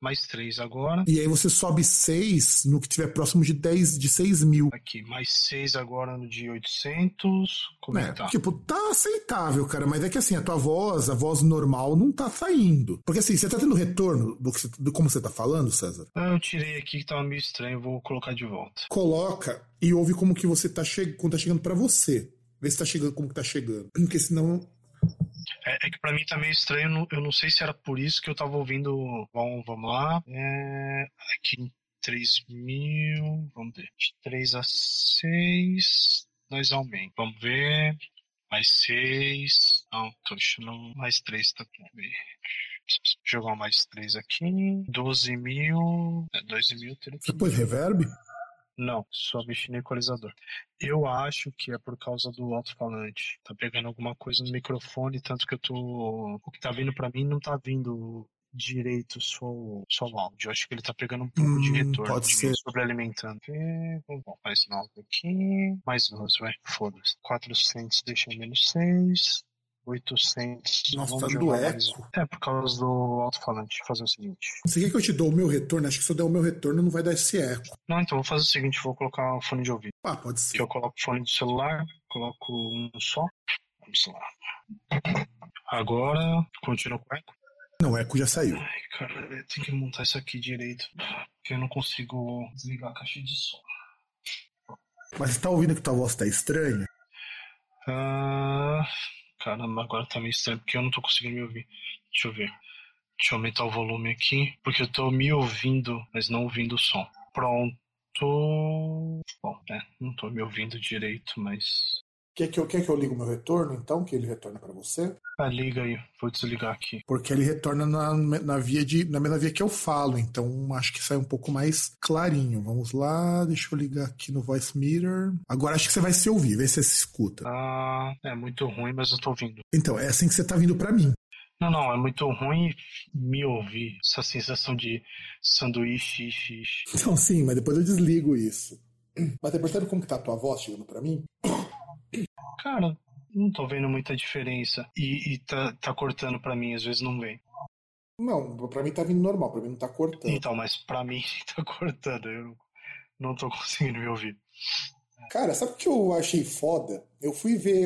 Mais 3 agora. E aí você sobe 6 no que tiver próximo de 10, de 6 mil. Aqui, mais 6 agora no de 800. Como é, tá? Tipo, tá aceitável, cara. Mas é que assim, a tua voz, a voz normal, não tá saindo. Porque assim, você tá tendo retorno do como você tá falando, César? Ah, eu tirei aqui que tava meio estranho. Vou colocar de volta. Coloca e ouve como que você tá chegando, quando tá chegando pra você. Vê se tá chegando, como que tá chegando. Porque senão... É que pra mim tá meio estranho, eu não sei se era por isso que eu tava ouvindo. Bom, vamos lá. Aqui em 3.000, vamos ver. De 3 a 6, nós aumenta. Vamos ver. Mais 6. Não, tô deixando mais 3 também. Jogar mais 3 aqui. 12.000. 12.000. Você pôs reverb? Não, só mexi no equalizador. Eu acho que é por causa do alto-falante. Tá pegando alguma coisa no microfone, tanto que eu tô... O que tá vindo pra mim não tá vindo direito só o áudio. Eu acho que ele tá pegando um pouco de retorno. Pode ser. Sobrealimentando. Bom, mais 9 aqui. Mais 12, vai. Foda-se. 400 deixa menos 6. 800. Nossa, tá do eco. É, por causa do alto-falante. Vou fazer o seguinte. Você quer que eu te dou o meu retorno? Acho que se eu der o meu retorno, não vai dar esse eco. Não, então vou fazer o seguinte. Vou colocar o fone de ouvido. Ah, pode ser. Eu coloco o fone do celular. Coloco um só. Vamos lá. Agora, continua com o eco? Não, o eco já saiu. Ai, cara, eu tenho que montar isso aqui direito. Porque eu não consigo desligar a caixa de som. Mas você tá ouvindo que tua voz tá estranha? Caramba, agora tá meio estranho, porque eu não tô conseguindo me ouvir. Deixa eu ver. Deixa eu aumentar o volume aqui, porque eu tô me ouvindo, mas não ouvindo o som. Pronto. Bom, não tô me ouvindo direito, mas... Quer que eu ligue o meu retorno, então? Que ele retorna pra você? Ah, liga aí. Vou desligar aqui. Porque ele retorna na mesma via que eu falo, então acho que sai um pouco mais clarinho. Vamos lá, deixa eu ligar aqui no Voice Meter. Agora acho que você vai se ouvir, vê se você se escuta. Ah, é muito ruim, mas eu tô ouvindo. Então, é assim que você tá vindo pra mim. Não, é muito ruim me ouvir. Essa sensação de sanduíche, xixi. Então sim, mas depois eu desligo isso. Mas você percebe como que tá a tua voz chegando pra mim? Cara, não tô vendo muita diferença. E tá cortando pra mim, às vezes não vem. Não, pra mim tá vindo normal, pra mim não tá cortando. Então, mas pra mim tá cortando, eu não tô conseguindo me ouvir. Cara, sabe o que eu achei foda? Eu fui ver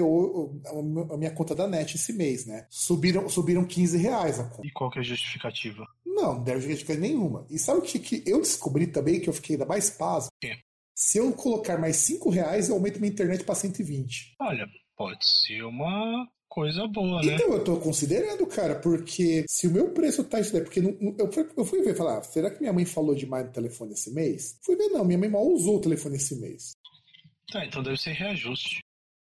a minha conta da NET esse mês, né? Subiram R$15 a conta. E qual que é a justificativa? Não deve justificar nenhuma. E sabe o que eu descobri também, que eu fiquei ainda mais pasmo? O quê? Se eu colocar mais R$5, eu aumento minha internet para 120. Olha, pode ser uma coisa boa, né? Então, eu tô considerando, cara, porque se o meu preço tá isso daí... Porque eu fui ver e falar, será que minha mãe falou demais no telefone esse mês? Fui ver, não, minha mãe mal usou o telefone esse mês. Tá, então deve ser reajuste.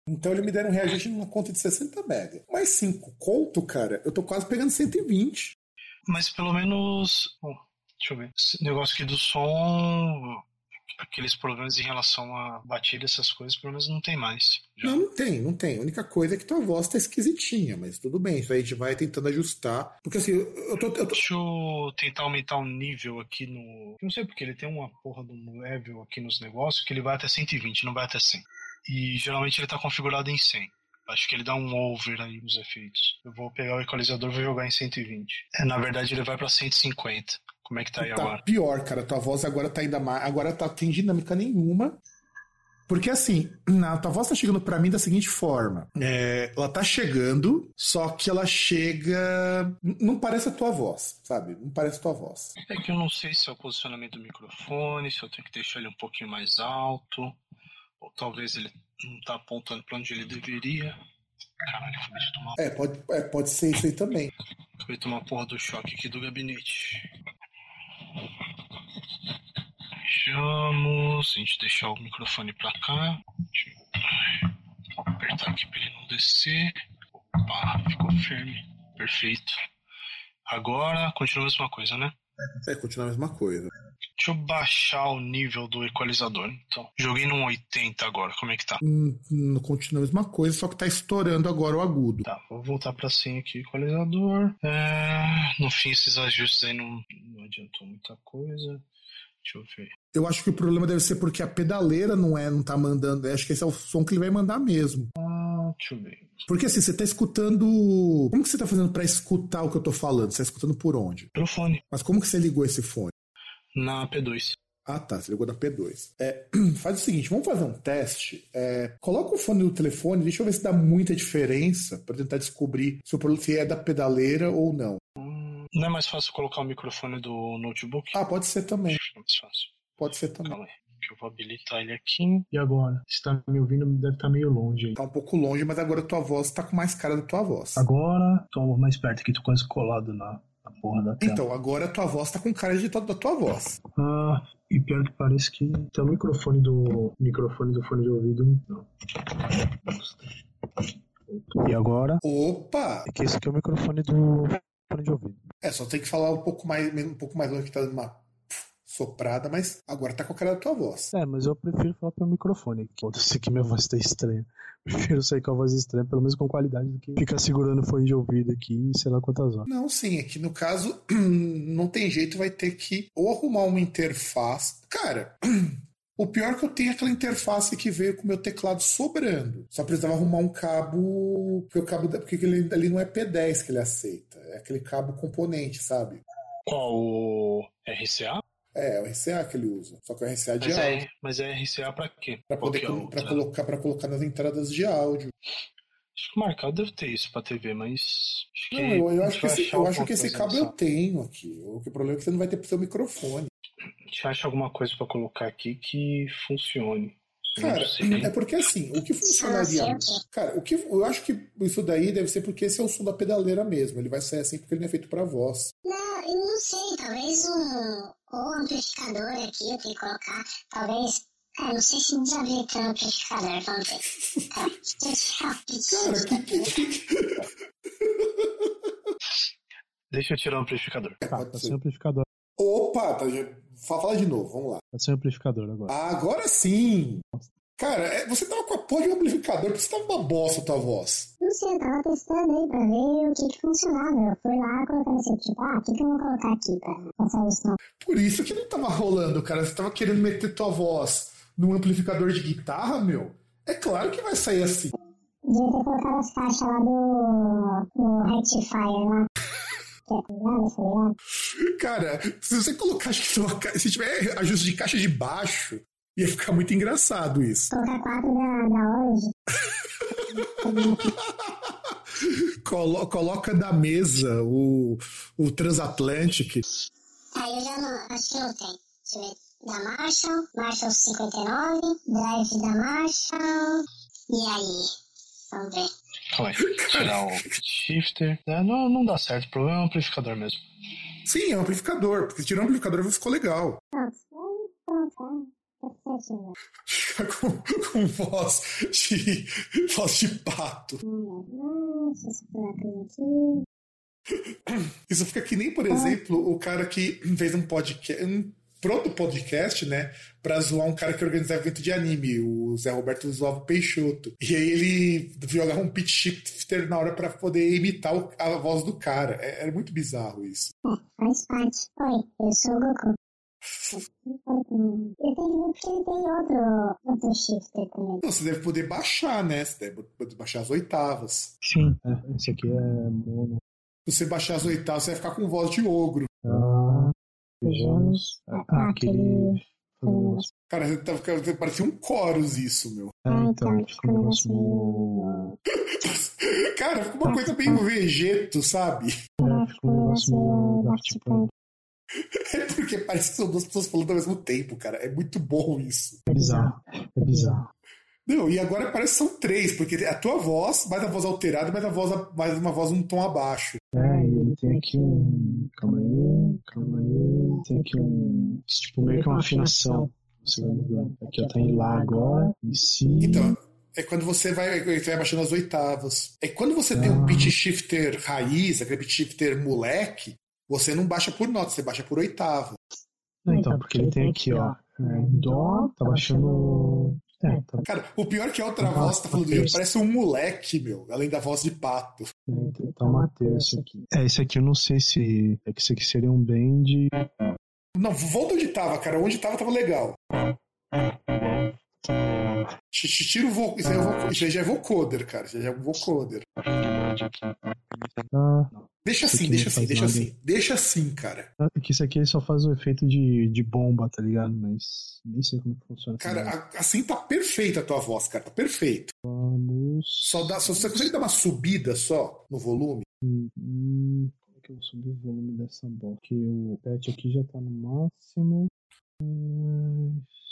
Então eles me deram um reajuste numa conta de 60 mega. Mas 5 conto, cara, eu tô quase pegando 120. Mas pelo menos... Bom, deixa eu ver. Esse negócio aqui do som... Aqueles problemas em relação a batida, essas coisas, pelo menos não tem mais. Já. Não tem. A única coisa é que tua voz tá esquisitinha, mas tudo bem. Isso aí a gente vai tentando ajustar. Porque assim, eu tô... Deixa eu tentar aumentar o nível aqui no... Eu não sei porque ele tem uma porra de um level aqui nos negócios que ele vai até 120, não vai até 100. E geralmente ele tá configurado em 100. Acho que ele dá um over aí nos efeitos. Eu vou pegar o equalizador e vou jogar em 120. Na verdade ele vai pra 150. Como é que tá aí agora? Tá pior, cara. Tua voz agora tá ainda mais... Agora tá sem dinâmica nenhuma. Porque assim, a tua voz tá chegando pra mim da seguinte forma. Ela tá chegando, só que ela chega... Não parece a tua voz, sabe? Não parece a tua voz. É que eu não sei se é o posicionamento do microfone, se eu tenho que deixar ele um pouquinho mais alto. Ou talvez ele não tá apontando pra onde ele deveria. Caralho, acabei de tomar... pode ser isso aí também. Acabei de tomar a porra do choque aqui do gabinete. Vamos, a gente deixar o microfone pra cá. Vou apertar aqui pra ele não descer. Opa, ficou firme. Perfeito. Agora, continua a mesma coisa, né? É, continua a mesma coisa. Deixa eu baixar o nível do equalizador. Então, joguei num 80 agora. Como é que tá? Continua a mesma coisa, só que tá estourando agora o agudo. Tá, vou voltar pra 100 aqui, equalizador. No fim, esses ajustes aí não adiantou muita coisa. Deixa eu ver. Eu acho que o problema deve ser porque a pedaleira não tá mandando. Eu acho que esse é o som que ele vai mandar mesmo. Deixa eu ver. Porque assim, você tá escutando... Como que você tá fazendo pra escutar o que eu tô falando? Você tá escutando por onde? Pelo fone. Mas como que você ligou esse fone? Na P2. Ah, tá. Você ligou na P2. Faz o seguinte, vamos fazer um teste. Coloca o fone no telefone, deixa eu ver se dá muita diferença pra tentar descobrir se é da pedaleira ou não. Não é mais fácil colocar o microfone do notebook? Ah, pode ser também. Acho que é mais fácil. Pode ser também. Calma aí, que eu vou habilitar ele aqui. E agora? Você tá me ouvindo? Deve estar meio longe aí. Tá um pouco longe, mas agora a tua voz tá com mais cara da tua voz. Agora, tô mais perto aqui, tô quase colado na porra da tela. Então, agora a tua voz tá com cara de da tua voz. Ah, e pior que parece que... Então, o microfone do fone de ouvido... Não. E agora? Opa! É que esse aqui é o microfone do... de ouvido. Só tem que falar um pouco mais longe, que tá dando uma soprada, mas agora tá com a cara da tua voz. Mas eu prefiro falar pelo microfone. Foda-se que minha voz tá estranha. Prefiro sair com a voz estranha, pelo menos com qualidade, do que ficar segurando o fone de ouvido aqui, sei lá quantas horas. Não, sim, aqui no caso, não tem jeito, vai ter que ou arrumar uma interface. Cara... O pior é que eu tenho aquela interface que veio com o meu teclado sobrando. Só precisava arrumar um cabo... Porque ele ali não é P10 que ele aceita. É aquele cabo componente, sabe? Qual? O RCA? É o RCA que ele usa. Só que o RCA de áudio. Mas é RCA pra quê? Pra poder pra colocar nas entradas de áudio. Acho que o mercado deve ter isso pra TV, mas... Eu acho que esse cabo eu tenho aqui. O problema é que você não vai ter pro seu microfone. A gente acha alguma coisa pra colocar aqui que funcione. Cara, é porque assim, o que funcionaria... Cara, eu acho que isso daí deve ser porque esse é o som da pedaleira mesmo. Ele vai sair assim porque ele não é feito pra voz. Não, eu não sei. Talvez o amplificador aqui eu tenho que colocar. Talvez... não sei se desabilitar o amplificador. Vamos ver. Cara, Deixa eu tirar o amplificador. Tá sem amplificador. Opa, fala de novo, vamos lá. Tá sem amplificador agora. Agora sim! Cara, você tava com a porra de um amplificador, porque você tava uma bosta a tua voz. Não sei, eu tava testando aí pra ver o que funcionava. Eu fui lá colocando assim, tipo, o que eu vou colocar aqui pra passar o som? Por isso que não tava rolando, cara. Você tava querendo meter tua voz num amplificador de guitarra, meu? É claro que vai sair assim. Devia ter colocado as caixas lá do Rectifier lá. Cara, se você colocar, se tiver ajuste de caixa de baixo, ia ficar muito engraçado isso. Colocar 4 da hoje. Coloca da mesa o Transatlantic. Aí eu já não, acho que não tem. Deixa eu ver. Da Marshall 59, Drive da Marshall. E aí? Vamos ver. Foi. Tirar o shifter. Não dá certo, o problema é o amplificador mesmo. Sim, é um amplificador, porque tirar o amplificador ficou legal. Ficar com voz de pato. Isso fica que nem, por exemplo, o cara que fez um podcast, um podcast, né, pra zoar um cara que organizava evento de anime, o Zé Roberto zoava o Peixoto. E aí ele jogava um pitch shifter na hora pra poder imitar a voz do cara. Era muito bizarro isso. Faz parte. Oi, eu sou o Goku. Eu tenho que ver porque ele tem outro shifter também. Não, você deve poder baixar, né? Você deve poder baixar as oitavas. Sim, esse aqui é mono. Se você baixar as oitavas, você vai ficar com voz de ogro. Cara, parecia um chorus isso, meu. Então, ficou um negócio meio... Cara, ficou uma coisa meio Vegeto, sabe? Ficou um negócio meio Daft Punk. É porque parece que são duas pessoas falando ao mesmo tempo, cara. É muito bom isso. É bizarro. Não, e agora parece que são três, porque a tua voz, mais a voz alterada, mais uma voz um tom abaixo. Tem aqui um... Calma aí... Tem aqui um... Tipo, meio que uma afinação. Você vai mudar. Aqui, ó, tá em Lá agora. E Si... Então, é quando você vai baixando as oitavas. É quando você tem um pitch shifter raiz, aquele pitch shifter moleque, você não baixa por nota, você baixa por oitava. Então, porque ele tem aqui, ó. Dó, tá baixando. Cara, o pior que é outra voz, tá falando do Rio, parece um moleque, meu, além da voz de pato. Tá Mateus, isso aqui. Esse aqui eu não sei se. É que esse aqui seria um bend. Não, volta onde tava, cara. Onde tava legal. Tira o vocoder. Isso já é vocoder, cara. Já é vocoder. Deixa assim. Deixa assim, cara. É que isso aqui só faz o efeito de bomba, tá ligado? Mas nem sei como que funciona. Cara, assim tá perfeita a tua voz, cara. Tá perfeito. Vamos. Só você consegue dar uma subida só no volume? Como que eu vou subir o volume dessa bola? Porque o patch aqui já tá no máximo.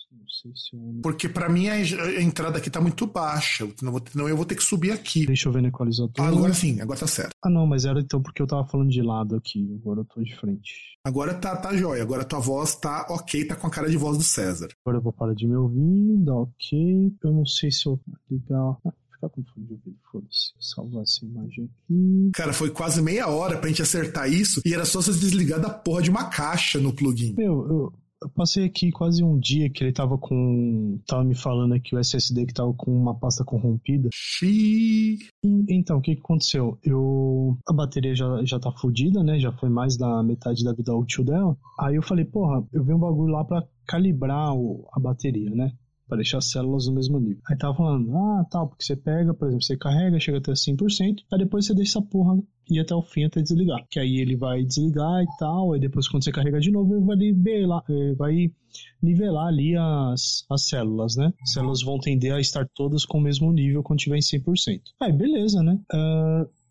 Não sei se eu... Porque pra mim a entrada aqui tá muito baixa. Eu vou ter que subir aqui. Deixa eu ver no equalizador. Agora sim, agora tá certo. Ah, não, mas era então porque eu tava falando de lado aqui. Agora eu tô de frente. Agora tá jóia. Agora tua voz tá ok, tá com a cara de voz do César. Agora eu vou parar de me ouvir, dá ok. Eu não sei se eu ligar. Ficar com fone de ouvido, foda-se. Salvar essa imagem aqui. Cara, foi quase meia hora pra gente acertar isso. E era só você desligar da porra de uma caixa no plugin. Eu passei aqui quase um dia que ele tava me falando aqui o SSD que tava com uma pasta corrompida. Xiii. Então, o que aconteceu? A bateria já tá fodida, né? Já foi mais da metade da vida útil dela. Aí eu falei, porra, eu vi um bagulho lá pra calibrar a bateria, né? Pra deixar as células no mesmo nível. Aí tava falando, porque você pega, por exemplo, você carrega, chega até 100%, aí depois você deixa essa porra ir até o fim, até desligar. Que aí ele vai desligar e tal, aí depois quando você carrega de novo, ele vai nivelar ali as células, né? As células vão tender a estar todas com o mesmo nível quando tiver em 100%. Aí beleza, né?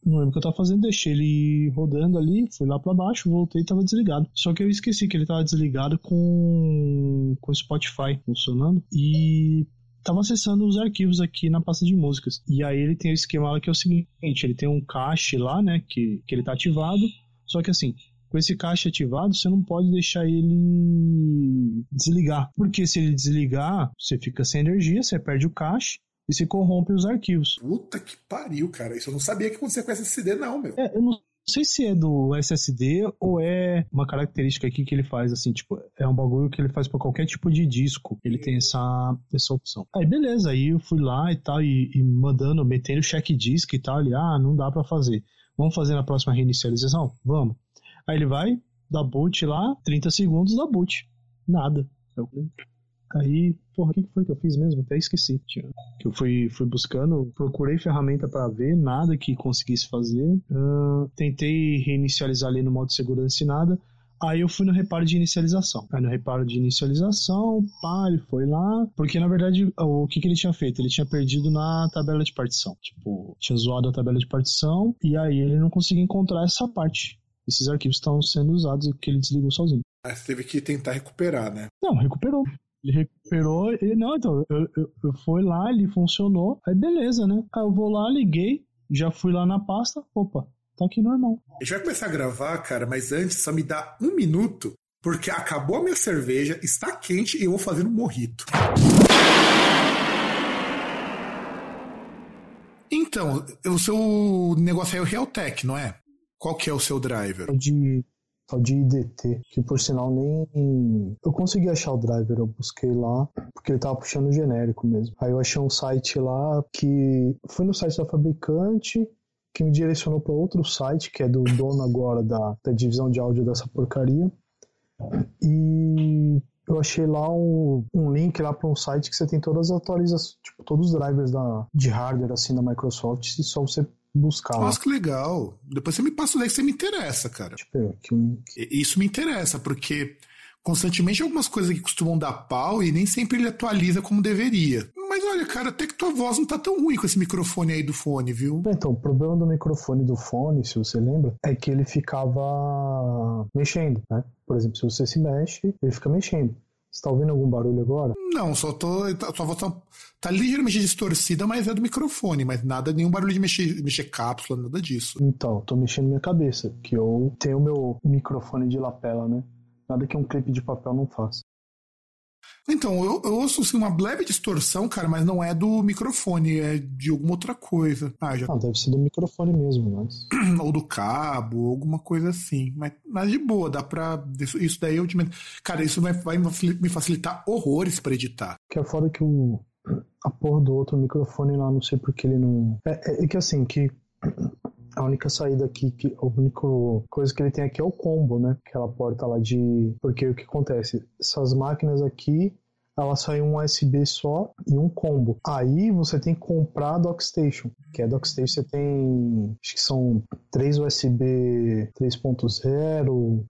Não lembro o que eu tava fazendo, deixei ele rodando ali, fui lá pra baixo, voltei e tava desligado. Só que eu esqueci que ele tava desligado com o Spotify funcionando e tava acessando os arquivos aqui na pasta de músicas. E aí ele tem o esquema lá que é o seguinte, ele tem um cache lá, né, que ele tá ativado, só que assim... Com esse cache ativado, você não pode deixar ele desligar. Porque se ele desligar, você fica sem energia, você perde o cache e se corrompe os arquivos. Puta que pariu, cara. Isso eu não sabia que acontecia com SSD, não, meu. Eu não sei se é do SSD ou é uma característica aqui que ele faz, assim, tipo, é um bagulho que ele faz pra qualquer tipo de disco. Ele tem essa opção. Aí, beleza, aí eu fui lá e tal, e metendo check disk e tal, não dá pra fazer. Vamos fazer na próxima reinicialização? Vamos. Aí ele vai, dá boot lá, 30 segundos, dá boot. Nada. Aí, porra, o que foi que eu fiz mesmo? Até esqueci. Que eu fui buscando, procurei ferramenta pra ver, nada que conseguisse fazer. Tentei reinicializar ali no modo segurança e nada. Aí eu fui no reparo de inicialização. Aí no reparo de inicialização, ele foi lá. Porque, na verdade, o que ele tinha feito? Ele tinha perdido na tabela de partição. Tipo, tinha zoado a tabela de partição e aí ele não conseguia encontrar essa parte. Esses arquivos estão sendo usados e que ele desligou sozinho. Mas teve que tentar recuperar, né? Não, recuperou. Ele recuperou. Eu fui lá, ele funcionou. Aí beleza, né? Aí eu vou lá, liguei, já fui lá na pasta. Opa, tá aqui normal. A gente vai começar a gravar, cara, mas antes só me dá um minuto, porque acabou a minha cerveja, está quente e eu vou fazer um mojito. Então, o seu negócio aí é o Realtek, não é? Qual que é o seu driver? É de IDT, que por sinal nem... Eu consegui achar o driver, eu busquei lá, porque ele tava puxando o genérico mesmo. Aí eu achei um site lá que... Fui no site da fabricante, que me direcionou para outro site, que é do dono agora da divisão de áudio dessa porcaria. E eu achei lá um link lá para um site que você tem todas as atualizações, tipo, todos os drivers de hardware, assim, da Microsoft, e só você... buscar. Nossa, que legal. Depois você me passa o link, você me interessa, cara. Isso me interessa, porque constantemente algumas coisas que costumam dar pau e nem sempre ele atualiza como deveria. Mas olha, cara, até que tua voz não tá tão ruim com esse microfone aí do fone, viu? Então, o problema do microfone do fone, se você lembra, é que ele ficava mexendo, né? Por exemplo, se você se mexe, ele fica mexendo. Você tá ouvindo algum barulho agora? Não, sua voz tá ligeiramente distorcida, mas é do microfone, mas nada, nenhum barulho de mexer cápsula, nada disso. Então, tô mexendo minha cabeça, que eu tenho o meu microfone de lapela, né? Nada que um clipe de papel não faça. Então, eu ouço assim, uma leve distorção, cara, mas não é do microfone, é de alguma outra coisa. Ah, já... deve ser do microfone mesmo, mas... ou do cabo, alguma coisa assim. Mas de boa, dá pra... Isso daí eu te... Cara, isso vai me facilitar horrores pra editar. Que é foda que a porra do outro microfone lá, não sei porque ele não... É que assim, que... A única saída aqui, a única coisa que ele tem aqui é o combo, né? Aquela porta lá de... Porque o que acontece? Essas máquinas aqui, ela sai um USB só e um combo. Aí você tem que comprar a Dockstation, que a Dockstation você tem... Acho que são 3 USB 3.0,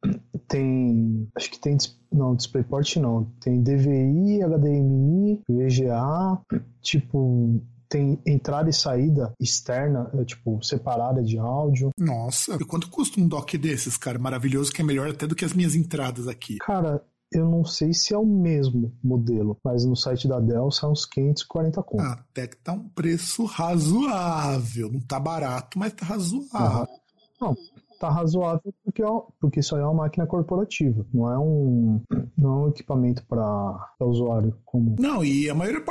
tem... Acho que tem... Não, DisplayPort não. Tem DVI, HDMI, VGA, tipo... Tem entrada e saída externa, tipo, separada de áudio. Nossa, e quanto custa um dock desses, cara? Maravilhoso, que é melhor até do que as minhas entradas aqui. Cara, eu não sei se é o mesmo modelo, mas no site da Dell são uns 540 conto. Ah, até que tá um preço razoável. Não tá barato, mas tá razoável. Uhum. Não, tá razoável porque isso aí é uma máquina corporativa, não é um equipamento para usuário comum. Não, e a maior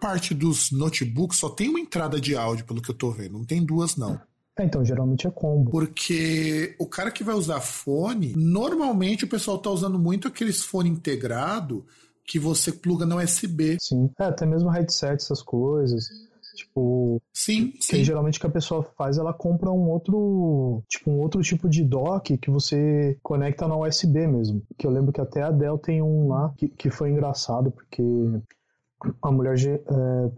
parte dos notebooks só tem uma entrada de áudio, pelo que eu tô vendo, não tem duas não. Então, geralmente é combo. Porque o cara que vai usar fone, normalmente o pessoal tá usando muito aqueles fone integrado que você pluga no USB. Sim, até mesmo headset, essas coisas. Tipo, sim. Geralmente que a pessoa faz, ela compra um outro tipo de dock que você conecta na USB mesmo. Que eu lembro que até a Dell tem um lá que foi engraçado, porque a mulher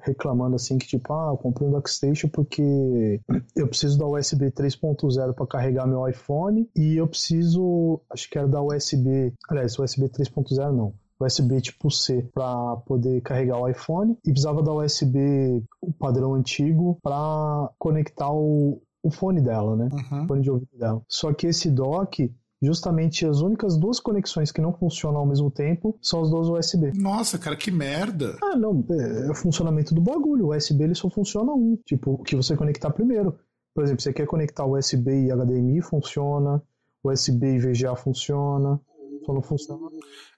reclamando assim que tipo, eu comprei um dockstation porque eu preciso da USB 3.0 para carregar meu iPhone e eu preciso, acho que era da USB, aliás, USB 3.0 não. USB tipo C para poder carregar o iPhone e precisava da USB, o padrão antigo, para conectar o fone dela, né? Uhum. O fone de ouvido dela. Só que esse dock, justamente as únicas duas conexões que não funcionam ao mesmo tempo são as duas USB. Nossa, cara, que merda! Ah, não, é o funcionamento do bagulho. O USB ele só funciona um, tipo, o que você conectar primeiro. Por exemplo, você quer conectar USB e HDMI, funciona. USB e VGA funciona. Só não funciona.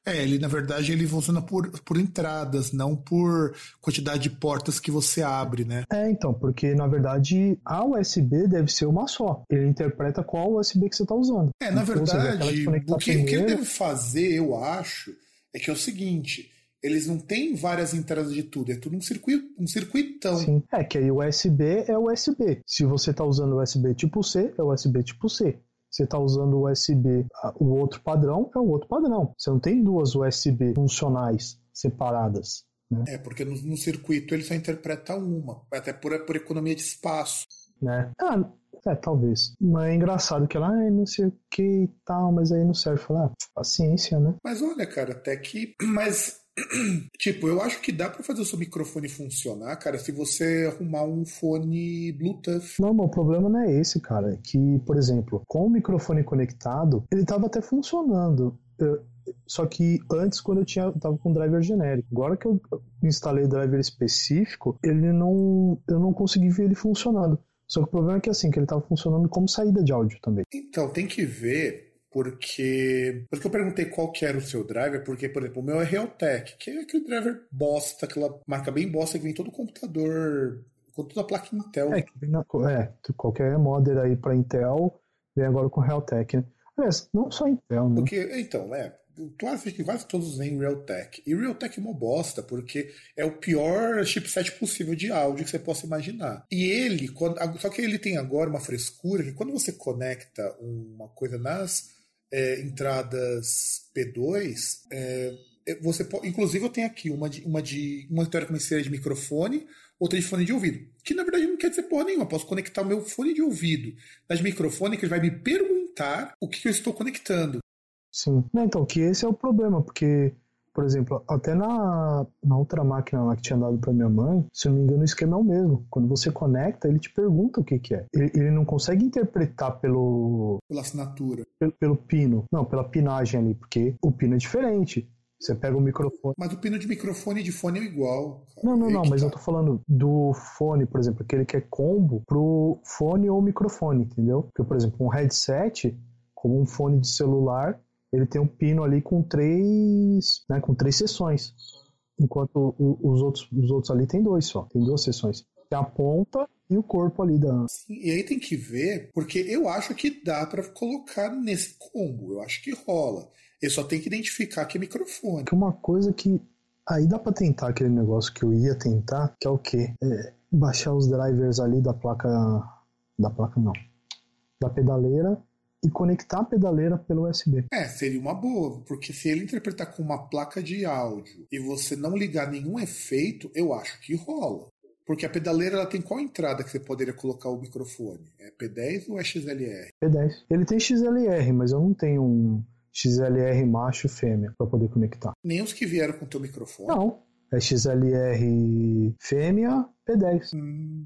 Ele na verdade ele funciona por entradas, não por quantidade de portas que você abre, né? Então, porque na verdade a USB deve ser uma só. Ele interpreta qual USB que você está usando. Na verdade, o que ele deve fazer, eu acho, é que é o seguinte... Eles não têm várias entradas de tudo, é tudo um circuitão. Sim, que aí o USB é USB. Se você está usando USB tipo C, é USB tipo C. Você está usando o USB, o outro padrão é o outro padrão. Você não tem duas USB funcionais separadas, né? Porque no circuito ele só interpreta uma, até por economia de espaço. Né? Talvez. Mas é engraçado que ela, não sei o que e tal, mas aí não serve. Falar, paciência, né? Mas olha, cara, até que... Mas, tipo, eu acho que dá pra fazer o seu microfone funcionar, cara, se você arrumar um fone Bluetooth. Não, mas o problema não é esse, cara. É que, por exemplo, com o microfone conectado, ele tava até funcionando. Só que antes, quando eu tava com driver genérico. Agora que eu instalei driver específico, eu não consegui ver ele funcionando. Só que o problema é que, assim, que ele tava funcionando como saída de áudio também. Então, tem que ver... Porque eu perguntei qual que era o seu driver, porque, por exemplo, o meu é Realtek, que é aquele driver bosta, aquela marca bem bosta que vem todo o computador, com toda a placa Intel. Qualquer modder aí para Intel, vem agora com Realtek, né? Aliás, não só Intel, né? Claro que quase todos vêm Realtek. E Realtek é uma bosta, porque é o pior chipset possível de áudio que você possa imaginar. E ele, só que ele tem agora uma frescura que quando você conecta uma coisa nas... entradas P2, você pode, inclusive eu tenho aqui uma teoricamente seria de microfone, outra de fone de ouvido, que na verdade não quer dizer porra nenhuma. Eu posso conectar o meu fone de ouvido nas microfone, que ele vai me perguntar o que eu estou conectando. Sim, então que esse é o problema, porque, por exemplo, até na outra máquina lá que tinha dado para minha mãe, se eu não me engano, o esquema é o mesmo. Quando você conecta, ele te pergunta o que é. Ele não consegue interpretar pela assinatura. Pelo pino. Não, pela pinagem ali, porque o pino é diferente. Você pega o microfone... Mas o pino de microfone e de fone é igual. Cara. Não, mas eu tô falando do fone, por exemplo, aquele que é combo pro fone ou microfone, entendeu? Porque, por exemplo, um headset, como um fone de celular... ele tem um pino ali com três, né, com três seções, enquanto os outros ali tem dois só, tem duas seções. Tem a ponta e o corpo ali da... Sim, e aí tem que ver, porque eu acho que dá pra colocar nesse combo, eu acho que rola. Ele só tem que identificar que é microfone. Uma coisa que... aí dá pra tentar aquele negócio que eu ia tentar, que é o quê? É baixar os drivers ali da placa... da placa não. Da pedaleira e conectar a pedaleira pelo USB. É, seria uma boa, porque se ele interpretar com uma placa de áudio e você não ligar nenhum efeito, eu acho que rola. Porque a pedaleira, ela tem qual entrada que você poderia colocar o microfone? É P10 ou é XLR? P10. Ele tem XLR, mas eu não tenho um XLR macho e fêmea para poder conectar. Nem os que vieram com o teu microfone? Não. É XLR fêmea, P10.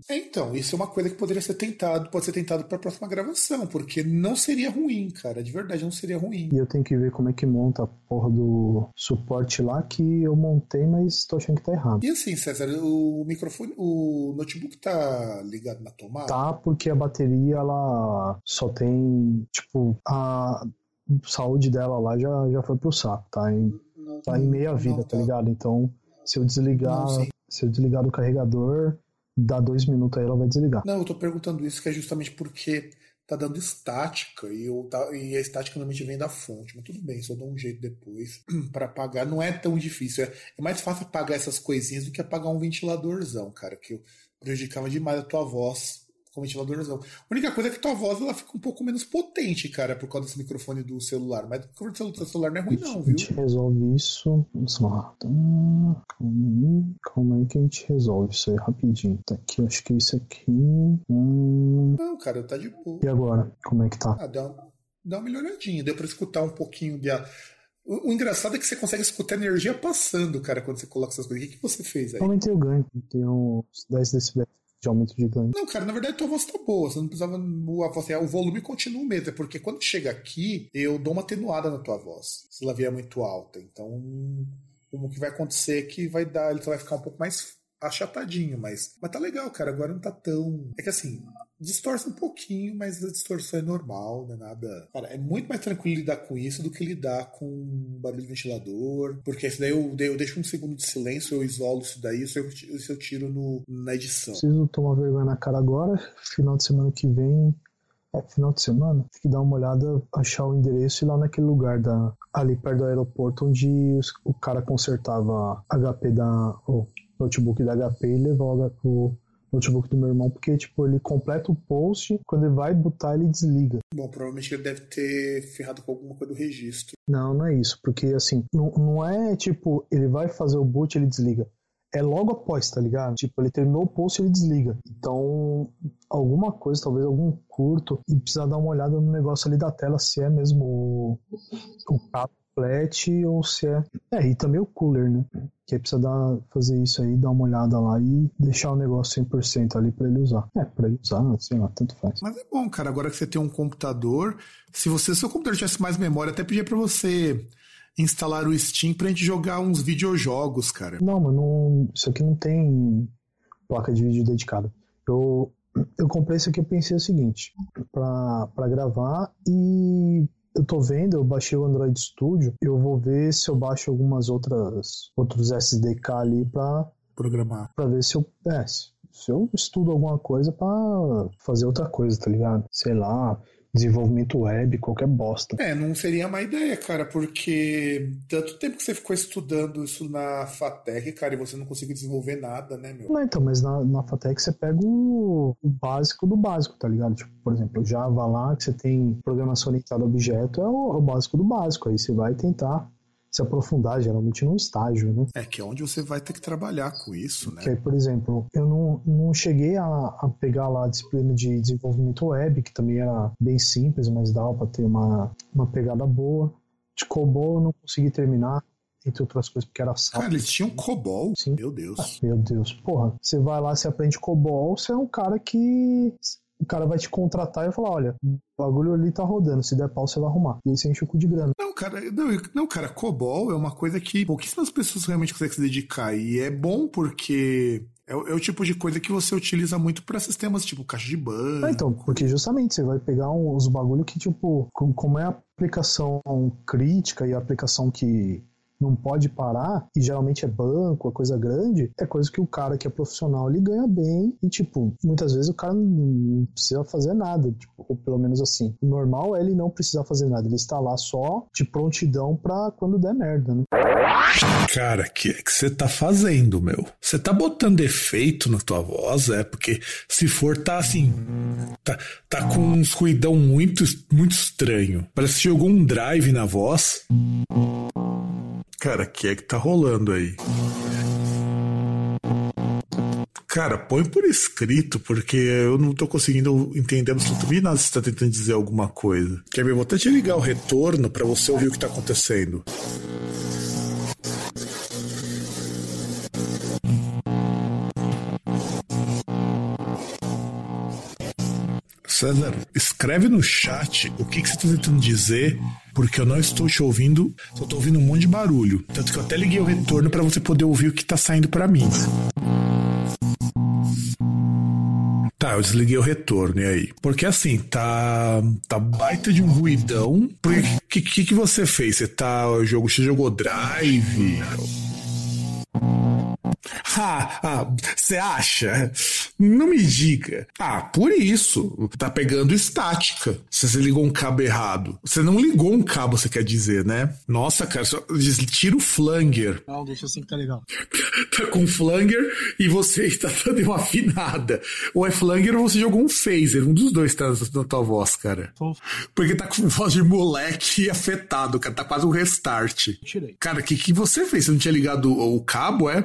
Então, isso é uma coisa que poderia ser tentado, pode ser tentado para a próxima gravação, porque não seria ruim, cara. De verdade, não seria ruim. E eu tenho que ver como é que monta a porra do suporte lá, que eu montei, mas tô achando que tá errado. E assim, César, o microfone, o notebook tá ligado na tomada? Tá, porque a bateria, ela só tem, tipo, a saúde dela lá já foi pro saco, tá? Tá em meia vida, tá ligado? Então... Se eu desligar do carregador, dá 2 minutos aí, ela vai desligar. Não, eu tô perguntando isso que é justamente porque tá dando estática e a estática normalmente vem da fonte. Mas tudo bem, só dou um jeito depois pra apagar. Não é tão difícil. É mais fácil apagar essas coisinhas do que apagar um ventiladorzão, cara, que prejudicava demais a tua voz com o ventiladorzão. A única coisa é que tua voz ela fica um pouco menos potente, cara, por causa desse microfone do celular. Mas o microfone do celular não é ruim, não, viu? A gente resolve isso. Vamos lá. Calma aí que a gente resolve isso aí rapidinho. Tá aqui, acho que isso aqui... Não, cara, tá de boa. E agora? Como é que tá? Ah, dá uma melhoradinha. Deu pra escutar um pouquinho de... O engraçado é que você consegue escutar a energia passando, cara, quando você coloca essas coisas. O que você fez aí? Eu aumentei o ganho. Eu tenho uns 10 decibéis de aumento de ganho. Não, cara, na verdade tua voz tá boa. Você não precisava... O volume continua o mesmo. É porque quando chega aqui, eu dou uma atenuada na tua voz. Se ela vier muito alta. Então... o que vai acontecer é que vai dar, ele vai ficar um pouco mais achatadinho, mas tá legal, cara, agora não tá tão... É que assim, distorce um pouquinho, mas a distorção é normal, não é nada... Cara, é muito mais tranquilo lidar com isso do que lidar com barulho de ventilador, porque isso daí eu deixo um segundo de silêncio, eu isolo isso daí, isso eu tiro na edição. Preciso tomar vergonha na cara agora, final de semana que vem... final de semana, tem que dar uma olhada, achar o endereço e ir lá naquele lugar ali perto do aeroporto onde o cara consertava HP o notebook da HP e levava o notebook do meu irmão, porque tipo, ele completa o post, quando ele vai botar ele desliga. Bom, provavelmente ele deve ter ferrado com alguma coisa do registro. Não é isso, porque assim, não é tipo, ele vai fazer o boot e ele desliga. É logo após, tá ligado? Tipo, ele terminou o post e ele desliga. Então, alguma coisa, talvez algum curto, e precisa dar uma olhada no negócio ali da tela, se é mesmo o caplet ou se é... É, e também o cooler, né? Que aí precisa fazer isso aí, dar uma olhada lá e deixar o negócio 100% ali pra ele usar. É, pra ele usar, sei lá, tanto faz. Mas é bom, cara, agora que você tem um computador, se seu computador tivesse mais memória, até pedia pra você... instalar o Steam pra gente jogar uns videojogos, cara. Não, mano, isso aqui não tem placa de vídeo dedicada. Eu comprei isso aqui e pensei o seguinte, pra gravar, e eu tô vendo, eu baixei o Android Studio, eu vou ver se eu baixo algumas outros SDK ali pra... programar. Pra ver se eu... se eu estudo alguma coisa pra fazer outra coisa, tá ligado? Sei lá... desenvolvimento web, qualquer bosta. É, não seria má ideia, cara, porque tanto tempo que você ficou estudando isso na FATEC, cara, e você não conseguiu desenvolver nada, né, meu? Não, então, mas na FATEC você pega o básico do básico, tá ligado? Tipo, por exemplo, Java lá, que você tem programação orientada a objeto, é o básico do básico, aí você vai tentar se aprofundar, geralmente num estágio, né? É, que é onde você vai ter que trabalhar com isso, né? Que aí, por exemplo, eu não cheguei a pegar lá a disciplina de desenvolvimento web, que também era bem simples, mas dava para ter uma pegada boa. De COBOL eu não consegui terminar, entre outras coisas, porque era salto. Cara, eles tinham COBOL? Sim. Meu Deus. Ah, meu Deus, porra. Você vai lá, você aprende COBOL, você é um cara que... O cara vai te contratar e falar, olha, o bagulho ali tá rodando, se der pau você vai arrumar. E aí você enche o cu de grana. Não, cara, COBOL é uma coisa que pouquíssimas pessoas realmente conseguem se dedicar. E é bom porque É o tipo de coisa que você utiliza muito pra sistemas tipo caixa de banco. Ah, então, porque justamente você vai pegar uns bagulho que, tipo, como é a aplicação crítica e a aplicação que não pode parar, e geralmente é banco, é coisa grande, é coisa que o cara que é profissional, ele ganha bem, e tipo, muitas vezes o cara não precisa fazer nada, tipo, ou pelo menos assim, o normal é ele não precisar fazer nada, ele está lá só de prontidão pra quando der merda, né? Cara, o que é que você tá fazendo, meu? Você tá botando defeito na tua voz, é? Porque se for, tá assim, tá com um ruidão muito, muito estranho, parece que jogou um drive na voz. Cara, o que é que tá rolando aí? Cara, põe por escrito, porque eu não tô conseguindo entender absolutamente nada se você tá tentando dizer alguma coisa. Quer ver? Vou até te ligar o retorno pra você ouvir o que tá acontecendo. César, escreve no chat o que você tá tentando dizer, porque eu não estou te ouvindo, só tô ouvindo um monte de barulho. Tanto que eu até liguei o retorno para você poder ouvir o que tá saindo para mim. Tá, eu desliguei o retorno, e aí? Porque assim, tá baita de um ruidão. O que você fez? Você jogou drive? Você acha? Não me diga. Ah, por isso. Tá pegando estática. Você ligou um cabo errado. Você não ligou um cabo, você quer dizer, né? Nossa, cara, só tira o flanger. Não, deixa assim que tá legal. Tá com flanger e você tá dando uma afinada. Ou é flanger ou você jogou um phaser. Um dos dois tá na tua voz, cara. Porque tá com voz de moleque afetado, cara. Tá quase um restart. Tirei. Cara, o que você fez? Você não tinha ligado o cabo, é?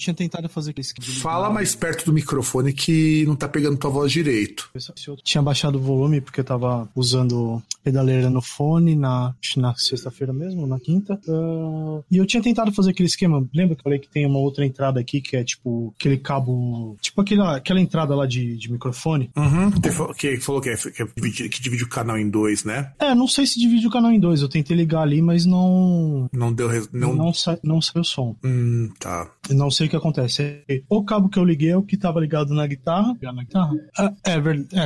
Tinha tentado fazer isso. Fala mais perto do microfone que não tá pegando tua voz direito. Eu tinha baixado o volume porque eu tava usando pedaleira no fone na sexta-feira mesmo, na quinta. E eu tinha tentado fazer aquele esquema. Lembra que eu falei que tem uma outra entrada aqui que é tipo aquele cabo... Tipo aquela entrada lá de microfone. Uhum. Que falou que divide o canal em dois, né? É, não sei se divide o canal em dois. Eu tentei ligar ali, mas não... Não deu... Não saiu o som. Tá. Não sei o que acontece. O cabo que eu liguei é o que tava ligado na guitarra.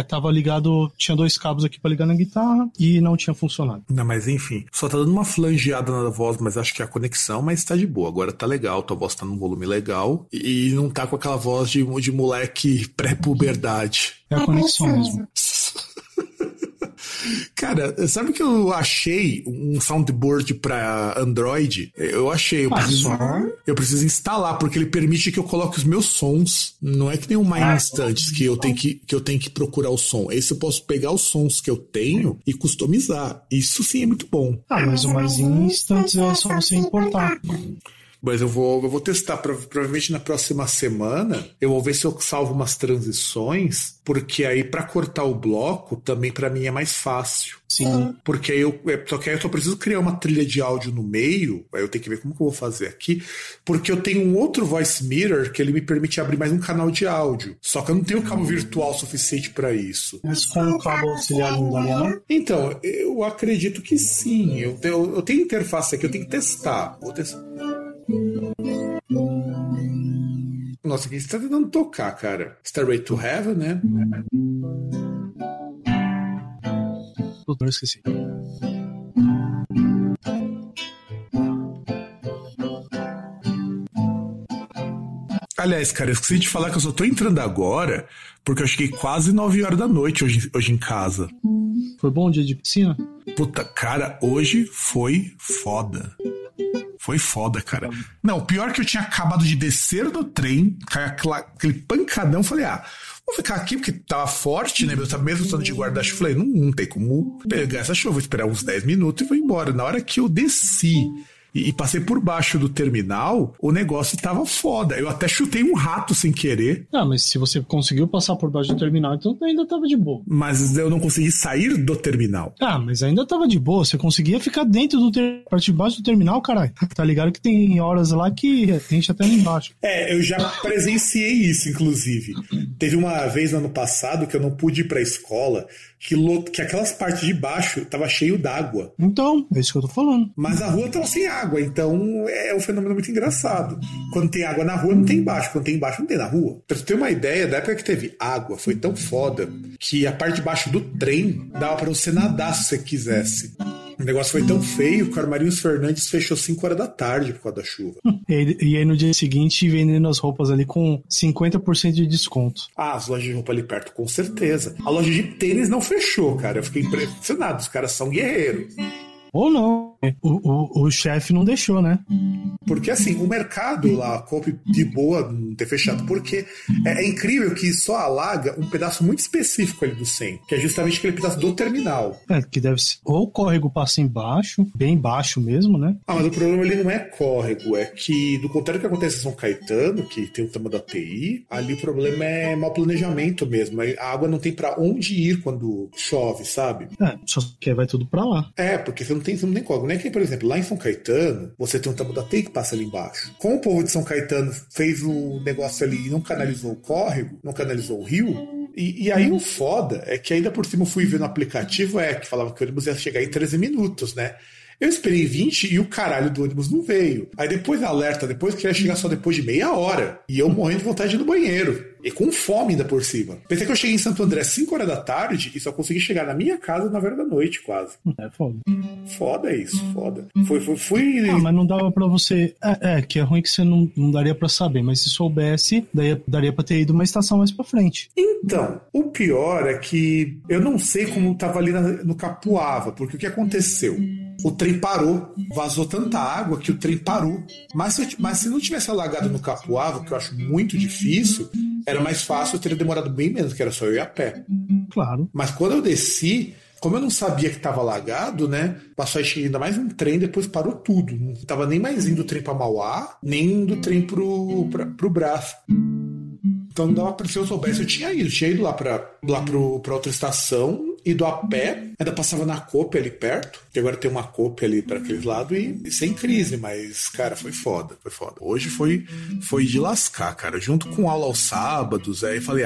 Tava ligado... Tinha dois cabos aqui pra ligar na guitarra e não tinha funcionado. Não, mas enfim. Só tá dando uma flangeada na voz, mas acho que é a conexão, mas tá de boa. Agora tá legal, tua voz tá num volume legal e não tá com aquela voz de moleque pré-puberdade. É a conexão mesmo. Cara, sabe que eu achei um soundboard pra Android? Eu preciso instalar, porque ele permite que eu coloque os meus sons. Não é que nem o MyInstants que eu tenho que procurar o som. Esse eu posso pegar os sons que eu tenho e customizar. Isso sim é muito bom. Ah, mas o MyInstants é só você importar. Mas eu vou testar, provavelmente na próxima semana, eu vou ver se eu salvo umas transições, porque aí pra cortar o bloco, também pra mim é mais fácil. Sim. Porque aí eu só preciso criar uma trilha de áudio no meio, aí eu tenho que ver como que eu vou fazer aqui, porque eu tenho um outro voice mirror que ele me permite abrir mais um canal de áudio, só que eu não tenho cabo virtual suficiente pra isso. Mas com o cabo auxiliar não dá, não? Então, eu acredito que sim. Eu tenho interface aqui, eu tenho que testar. Vou testar. Nossa, aqui você tá tentando tocar, cara. Stairway to Heaven, né? Doutor, esqueci. Aliás, cara, eu esqueci de falar que eu só tô entrando agora porque eu cheguei quase 9 horas da noite hoje em casa. Foi bom um dia de piscina? Puta, cara, hoje foi foda. Foi foda, cara. Não, pior que eu tinha acabado de descer do trem, aquele pancadão, falei, vou ficar aqui porque tava forte, né? Eu tava mesmo estando de guarda-chuva, falei, não tem como pegar essa chuva, vou esperar uns 10 minutos e vou embora. Na hora que eu desci e passei por baixo do terminal, o negócio tava foda. Eu até chutei um rato sem querer. Ah, mas se você conseguiu passar por baixo do terminal, então ainda tava de boa. Mas eu não consegui sair do terminal. Ah, mas ainda tava de boa. Você conseguia ficar dentro do terminal, parte de baixo do terminal, caralho. Tá ligado que tem horas lá que enche até lá embaixo. É, eu já presenciei isso, inclusive. Teve uma vez no ano passado que eu não pude ir pra escola, que aquelas partes de baixo tava cheio d'água. Então, é isso que eu tô falando. Mas a rua tava sem água. água, então é um fenômeno muito engraçado. Quando tem água na rua, não tem embaixo. Quando tem embaixo, não tem na rua. Pra você ter uma ideia, da época que teve água, foi tão foda que a parte de baixo do trem dava pra você nadar se você quisesse. O negócio foi tão feio que o Armarinhos Fernandes fechou 5 horas da tarde por causa da chuva. E aí no dia seguinte vendendo as roupas ali com 50% de desconto. Ah, as lojas de roupa ali perto, com certeza. A loja de tênis não fechou, cara. Eu fiquei impressionado, os caras são guerreiros. Ou não, o chefe não deixou, né? Porque assim, o mercado lá, a Copa de boa não ter fechado, porque é incrível que só alaga um pedaço muito específico ali do centro, que é justamente aquele pedaço do terminal. É, que deve ser, ou o córrego passa embaixo, bem baixo mesmo, né? Ah, mas o problema ali não é córrego, é que, do contrário do que acontece em São Caetano, que tem o tamanho da TI, ali o problema é mau planejamento mesmo, a água não tem pra onde ir quando chove, sabe? É, só que vai tudo pra lá. É, porque você não tem, não tem córrego, né? Que, por exemplo, lá em São Caetano, você tem um tabu da TI que passa ali embaixo. Como o povo de São Caetano fez o negócio ali e não canalizou o córrego, não canalizou o rio, e aí o foda é que ainda por cima eu fui ver no aplicativo, que falava que o ônibus ia chegar em 13 minutos, né? Eu esperei 20 e o caralho do ônibus não veio. Aí depois alerta, depois que ia chegar só depois de meia hora. E eu morrendo de vontade de ir no banheiro. E com fome ainda por cima. Pensei que eu cheguei em Santo André às 5 horas da tarde e só consegui chegar na minha casa às 9 horas da noite, quase. É foda. Foda isso, foda. Fui... Ah, mas não dava pra você... É que é ruim que você não daria pra saber, mas se soubesse, daria pra ter ido uma estação mais pra frente. Então, o pior é que eu não sei como tava ali no Capuava, porque o que aconteceu? O trem parou, vazou tanta água que o trem parou. Mas se não tivesse alagado no Capuava, que eu acho muito difícil, era mais fácil, eu teria demorado bem menos, que era só eu ir a pé. Claro. Mas quando eu desci, como eu não sabia que estava alagado, né? Passou ainda mais um trem, depois parou tudo. Não estava nem mais indo o trem para Mauá, nem indo o trem pro Brás. Então não dava pra, se eu soubesse, eu tinha ido. Eu tinha ido lá pra outra estação, ido a pé, ainda passava na Copa ali perto, que agora tem uma Copa ali para aqueles lados, e sem crise, mas, cara, foi foda. Hoje foi de lascar, cara, junto com aula aos sábados, aí falei,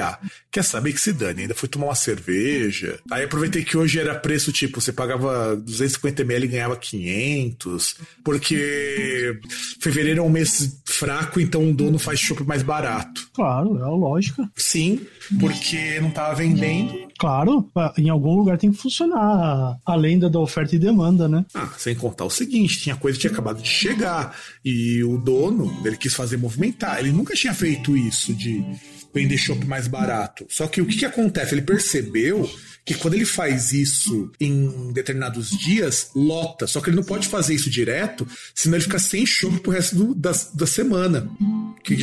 quer saber que se dane, ainda fui tomar uma cerveja, aí aproveitei que hoje era preço, tipo, você pagava 250ml e ganhava 500, porque fevereiro é um mês fraco, então o dono faz chopp mais barato. Claro, é a lógica. Sim, porque não tava vendendo. Claro, em algum lugar tem que funcionar a lenda da oferta e demanda, né? Ah, sem contar o seguinte, tinha coisa que tinha acabado de chegar e o dono, ele quis fazer movimentar. Ele nunca tinha feito isso de vender chopp mais barato. Só que o que acontece? Ele percebeu que quando ele faz isso em determinados dias, lota. Só que ele não pode fazer isso direto, senão ele fica sem chope pro resto da semana. Que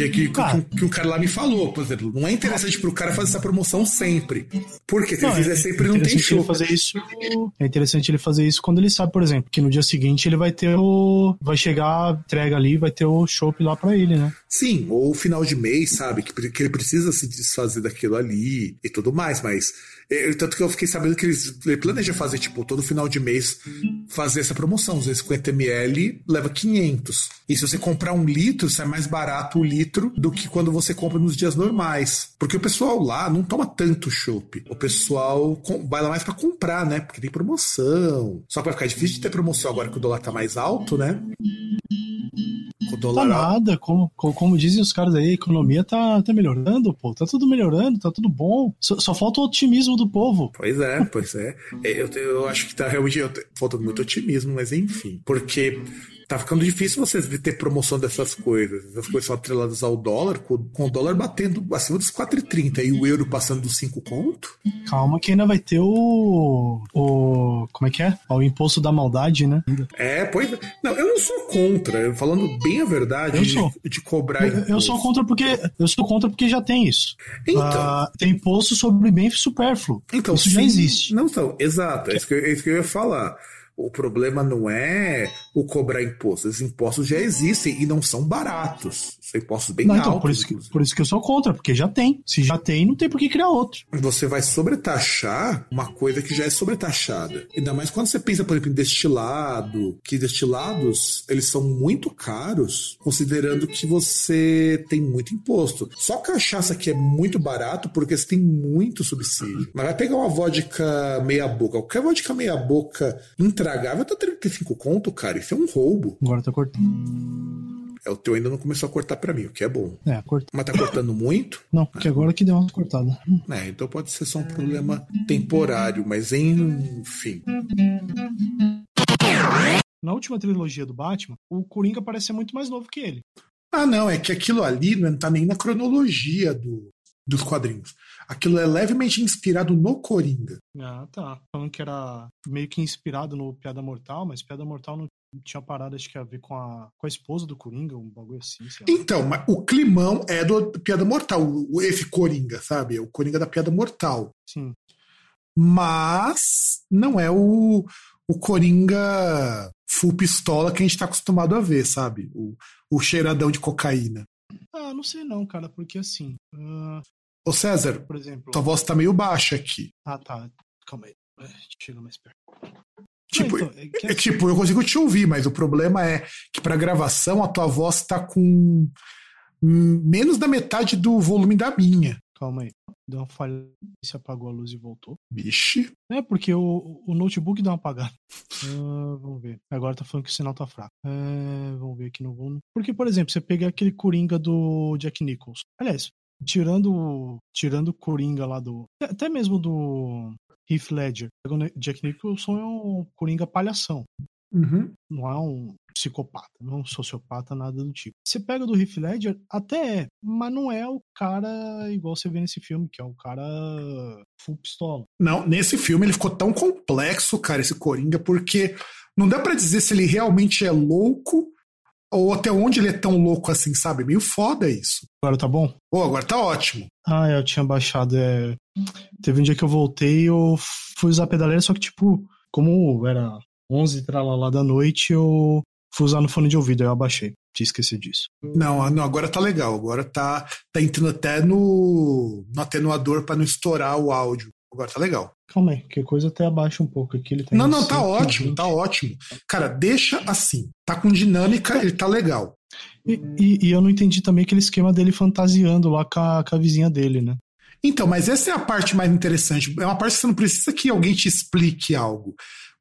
o cara lá me falou, por exemplo. Não é interessante pro cara fazer essa promoção sempre. Porque se ele fizer sempre, não tem chope. É interessante ele fazer isso quando ele sabe, por exemplo, que no dia seguinte ele vai ter vai chegar a entrega ali, vai ter o chope lá pra ele, né? Sim, ou final de mês, sabe? Que ele precisa se desfazer daquilo ali e tudo mais, mas... Tanto que eu fiquei sabendo que eles planejam fazer, tipo, todo final de mês, fazer essa promoção. 250ml leva 500. E se você comprar 1 litro, sai mais barato o litro do que quando você compra nos dias normais. Porque o pessoal lá não toma tanto chopp. O pessoal vai lá mais pra comprar, né? Porque tem promoção. Só que vai ficar difícil de ter promoção agora que o dólar tá mais alto, né? Tá nada, como dizem os caras aí, a economia tá melhorando, pô, tá tudo melhorando, tá tudo bom, só falta o otimismo do povo. Pois é, eu acho que tá realmente faltando muito otimismo, mas enfim, porque tá ficando difícil vocês ter promoção dessas coisas, essas coisas são atreladas ao dólar, com o dólar batendo acima dos 4,30 e o euro passando dos 5 conto. Calma que ainda vai ter o como é que é? O imposto da maldade, né? É, pois é. Não, eu não sou contra, falando bem a verdade, de cobrar imposto. Eu sou contra porque já tem isso. Então. Tem imposto sobre bem supérfluo. Então, isso já existe. Não, então, exato, é isso que eu ia falar. O problema não é o cobrar impostos. Os impostos já existem e não são baratos. São impostos bem altos. Então, por isso que eu sou contra, porque já tem. Se já tem, não tem por que criar outro. Você vai sobretaxar uma coisa que já é sobretaxada. Ainda mais quando você pensa, por exemplo, em destilado, que destilados, eles são muito caros, considerando que você tem muito imposto. Só cachaça que é muito barato, porque você tem muito subsídio. Mas vai pegar uma vodka meia boca. Qualquer vodka meia boca, estragar, vai estar 35 conto, cara. Isso é um roubo. Agora tá cortando. É, o teu ainda não começou a cortar pra mim, o que é bom. É, corta. Mas tá cortando muito? Não, porque agora que deu uma cortada. É, então pode ser só um problema temporário, mas enfim. Na última trilogia do Batman, o Coringa parece ser muito mais novo que ele. Ah, não, é que aquilo ali não tá nem na cronologia dos quadrinhos. Aquilo é levemente inspirado no Coringa. Ah, tá. Falando que era meio que inspirado no Piada Mortal, mas Piada Mortal não tinha parada, acho que a ver com a esposa do Coringa, um bagulho assim. Então, mas o climão é do Piada Mortal, esse Coringa, sabe? É o Coringa da Piada Mortal. Sim. Mas não é o Coringa full pistola que a gente tá acostumado a ver, sabe? O cheiradão de cocaína. Ah, não sei não, cara, porque assim... Ô César, por exemplo, tua voz tá meio baixa aqui. Ah, tá. Calma aí. Chega mais perto. Tipo, não, então, é assim... tipo, eu consigo te ouvir, mas o problema é que pra gravação a tua voz tá com menos da metade do volume da minha. Calma aí. Deu uma falha, se apagou a luz e voltou. Vixe. É, porque o notebook deu uma apagada. Vamos ver. Agora tá falando que o sinal tá fraco. Vamos ver aqui no volume. Porque, por exemplo, você pega aquele Coringa do Jack Nicholson. Aliás, tirando o Coringa lá do... Até mesmo do Heath Ledger. Jack Nicholson é um Coringa palhação. Uhum. Não é um psicopata, não é um sociopata, nada do tipo. Você pega do Heath Ledger, até é, mas não é o cara igual você vê nesse filme, que é o cara full pistola. Não, nesse filme ele ficou tão complexo, cara, esse Coringa, porque não dá pra dizer se ele realmente é louco ou até onde ele é tão louco assim, sabe? Meio foda isso. Agora tá bom? Pô, agora tá ótimo. Ah, eu tinha baixado, Teve um dia que eu voltei e eu fui usar a pedaleira, só que tipo, como era 11 tralalá da noite, eu fui usar no fone de ouvido, aí eu abaixei. Tinha esquecido disso. Não, agora tá legal. Agora tá entrando até no atenuador pra não estourar o áudio. Agora tá legal. Calma aí, que coisa até abaixa um pouco aqui. Ele tá não, tá ótimo, tá ótimo. Cara, deixa assim. Tá com dinâmica, ele tá legal. E eu não entendi também aquele esquema dele fantasiando lá com a vizinha dele, né? Então, mas essa é a parte mais interessante. É uma parte que você não precisa que alguém te explique algo.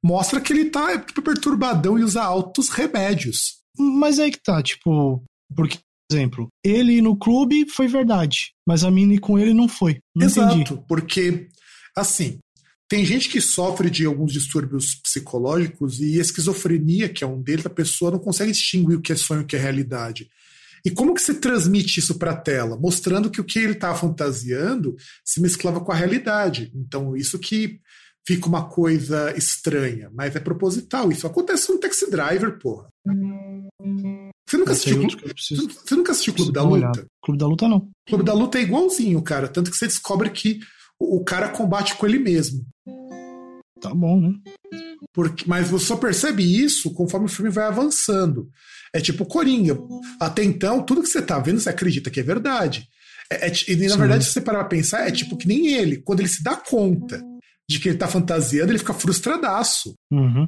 Mostra que ele tá perturbadão e usa altos remédios. Mas aí que tá, tipo... Porque, por exemplo, ele no clube foi verdade, mas a mina com ele não foi. Não Exato, entendi. Porque, assim, tem gente que sofre de alguns distúrbios psicológicos e esquizofrenia, que é um deles, a pessoa não consegue distinguir o que é sonho e o que é realidade. E como que se transmite isso para a tela? Mostrando que o que ele tá fantasiando se mesclava com a realidade. Então, isso que... Fica uma coisa estranha, mas é proposital. Isso acontece no Taxi Driver, porra. Você nunca assistiu o Clube da Luta? Clube da Luta, não. Clube da Luta é igualzinho, cara. Tanto que você descobre que o cara combate com ele mesmo. Tá bom, né? Mas você só percebe isso conforme o filme vai avançando. É tipo Coringa. Até então, tudo que você tá vendo, você acredita que é verdade. E na verdade, se você parar pra pensar, é tipo que nem ele. Quando ele se dá conta de que ele tá fantasiando, ele fica frustradaço. Uhum.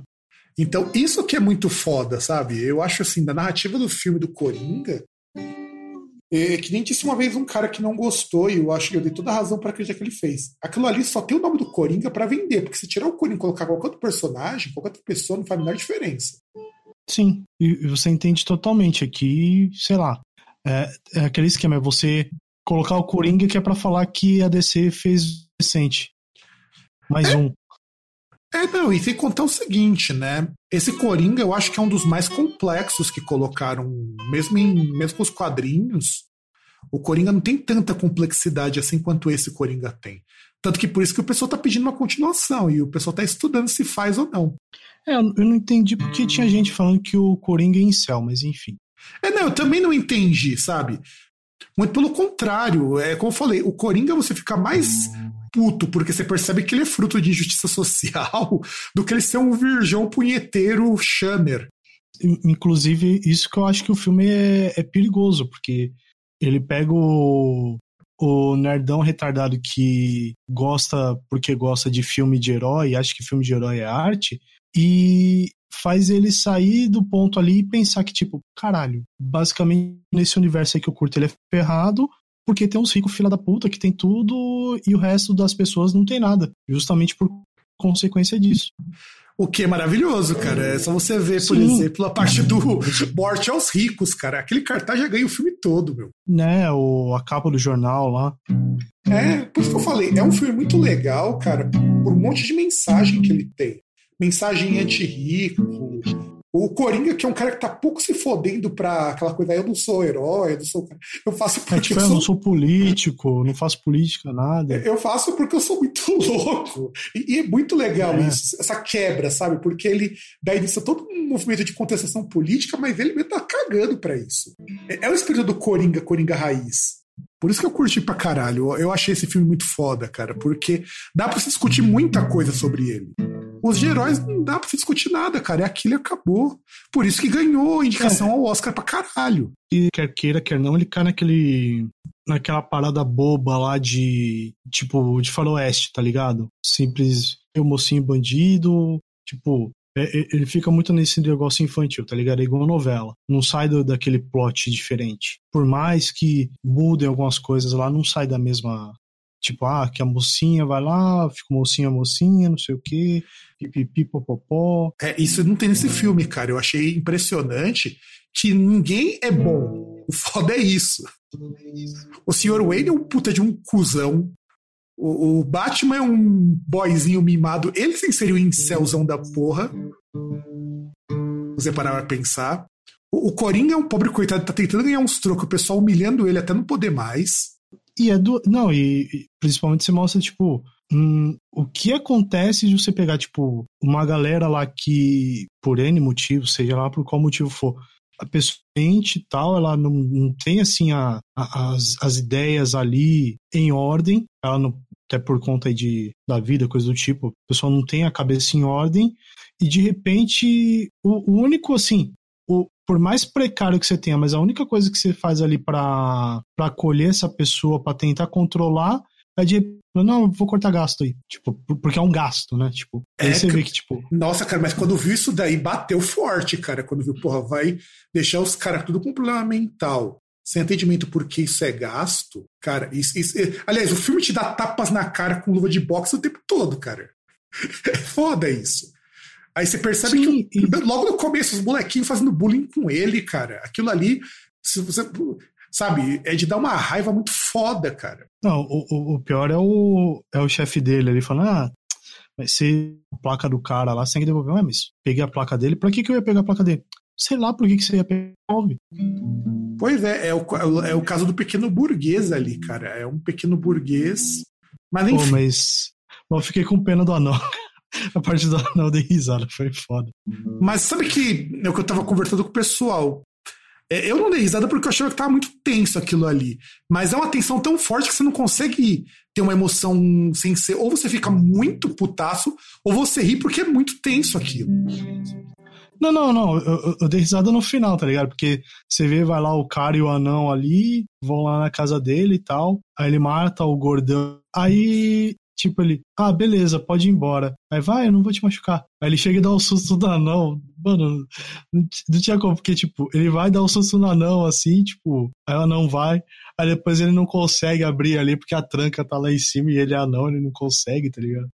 Então, isso que é muito foda, sabe? Eu acho, assim, da narrativa do filme do Coringa, é que nem disse uma vez um cara que não gostou, e eu acho que eu dei toda a razão pra acreditar que ele fez. Aquilo ali só tem o nome do Coringa pra vender, porque se tirar o Coringa e colocar qualquer outro personagem, qualquer outra pessoa, não faz a menor diferença. Sim, e você entende totalmente aqui, sei lá, é aquele esquema, é você colocar o Coringa que é pra falar que a DC fez decente. Mais um. Não, e sem contar o seguinte, né? Esse Coringa eu acho que é um dos mais complexos que colocaram, mesmo com os quadrinhos. O Coringa não tem tanta complexidade assim quanto esse Coringa tem. Tanto que por isso que o pessoal tá pedindo uma continuação e o pessoal tá estudando se faz ou não. Eu não entendi porque tinha gente falando que o Coringa é incel, mas enfim. Eu também não entendi, sabe? Muito pelo contrário, como eu falei, o Coringa você fica mais puto, porque você percebe que ele é fruto de injustiça social do que ele ser um virgão punheteiro shammer. Inclusive, isso que eu acho que o filme é perigoso, porque ele pega o nerdão retardado que gosta porque gosta de filme de herói, acha que filme de herói é arte, e faz ele sair do ponto ali e pensar que, tipo, caralho, basicamente nesse universo aí que eu curto ele é ferrado, porque tem uns ricos filha da puta que tem tudo e o resto das pessoas não tem nada, justamente por consequência disso. O que é maravilhoso, cara. É só você ver, por exemplo, a parte do Morte aos Ricos, cara. Aquele cartaz já ganha o filme todo, meu. Né, a capa do jornal lá. É, por isso que eu falei, é um filme muito legal, cara, por um monte de mensagem que ele tem. Mensagem anti-rico. O Coringa, que é um cara que tá pouco se fodendo pra aquela coisa, eu não sou herói, eu não sou... Eu faço porque tipo, eu não sou político, não faço política, nada. Eu faço porque eu sou muito louco. E é muito legal isso, essa quebra, sabe? Porque ele dá início a todo um movimento de contestação política, mas ele mesmo tá cagando pra isso. É o espírito do Coringa, Coringa raiz. Por isso que eu curti pra caralho. Eu achei esse filme muito foda, cara, porque dá pra se discutir muita coisa sobre ele. Os heróis não dá pra se discutir nada, cara. É aquilo e acabou. Por isso que ganhou indicação ao Oscar pra caralho. E quer queira, quer não, ele cai naquela parada boba lá de, tipo, de faroeste, tá ligado? Simples, eu mocinho bandido, tipo... Ele fica muito nesse negócio infantil, tá ligado? É igual a novela. Não sai daquele plot diferente. Por mais que mudem algumas coisas lá, não sai da mesma... Tipo, que a mocinha vai lá, fica mocinha, não sei o quê, pipipi, popopó. Isso não tem nesse filme, cara. Eu achei impressionante que ninguém é bom. O foda é isso. O Sr. Wayne é um puta de um cuzão. O Batman é um boyzinho mimado. Ele sem ser o incelzão da porra. Você parar pra pensar. O Coringa é um pobre coitado, tá tentando ganhar uns trocos. O pessoal humilhando ele até não poder mais. E é do... Não, e principalmente você mostra, tipo... o que acontece de você pegar, tipo... Uma galera lá que... Por N motivo, seja lá por qual motivo for... A pessoa mente e tal, ela não tem, assim, as ideias ali em ordem. Ela não... Até por conta da vida, coisa do tipo, o pessoal não tem a cabeça em ordem, e de repente, o único, assim, por mais precário que você tenha, mas a única coisa que você faz ali pra acolher essa pessoa, pra tentar controlar, é de, não, vou cortar gasto aí, tipo, porque é um gasto, né, tipo, aí você vê que, tipo... Nossa, cara, mas quando viu isso daí, bateu forte, cara, quando viu, porra, vai deixar os caras tudo com problema mental. Sem atendimento porque isso é gasto, cara, isso... Aliás, o filme te dá tapas na cara com luva de boxe o tempo todo, cara. É foda isso. Aí você percebe logo no começo, os molequinhos fazendo bullying com ele, cara. Aquilo ali, se você... Sabe, é de dar uma raiva muito foda, cara. Não, o pior é o chefe dele, ele falando, mas se a placa do cara lá, você tem que devolver. Mas peguei a placa dele, pra que eu ia pegar a placa dele? Sei lá por que você ia pegar. Pois é, é o caso do pequeno burguês ali, cara. É um pequeno burguês. Mas enfim. Pô, mas eu fiquei com pena do anão. A parte do anão de risada foi foda. Mas sabe que é o que eu tava conversando com o pessoal. Eu não dei risada porque eu achava que tava muito tenso aquilo ali. Mas é uma tensão tão forte que você não consegue ter uma emoção sem ser. Ou você fica muito putaço, ou você ri porque é muito tenso aquilo. Não. Eu dei risada no final, tá ligado? Porque você vê, vai lá o cara e o anão ali, vão lá na casa dele e tal. Aí ele mata o gordão. Aí, tipo, ele... beleza, pode ir embora. Aí vai, eu não vou te machucar. Aí ele chega e dá o susto do anão. Mano, não tinha como. Porque, tipo, ele vai dar o susto no anão, assim, tipo... Aí o anão vai. Aí depois ele não consegue abrir ali, porque a tranca tá lá em cima e ele é anão, ele não consegue, tá ligado?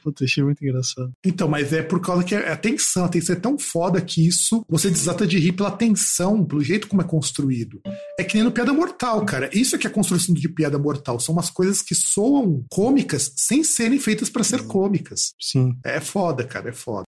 Puta, achei muito engraçado. Então, mas é por causa que a tensão é tão foda que isso, você desata de rir pela tensão, pelo jeito como é construído. É que nem no Piada Mortal, cara. Isso é que é a construção de Piada Mortal. São umas coisas que soam cômicas sem serem feitas pra ser cômicas. Sim. É foda, cara, é foda.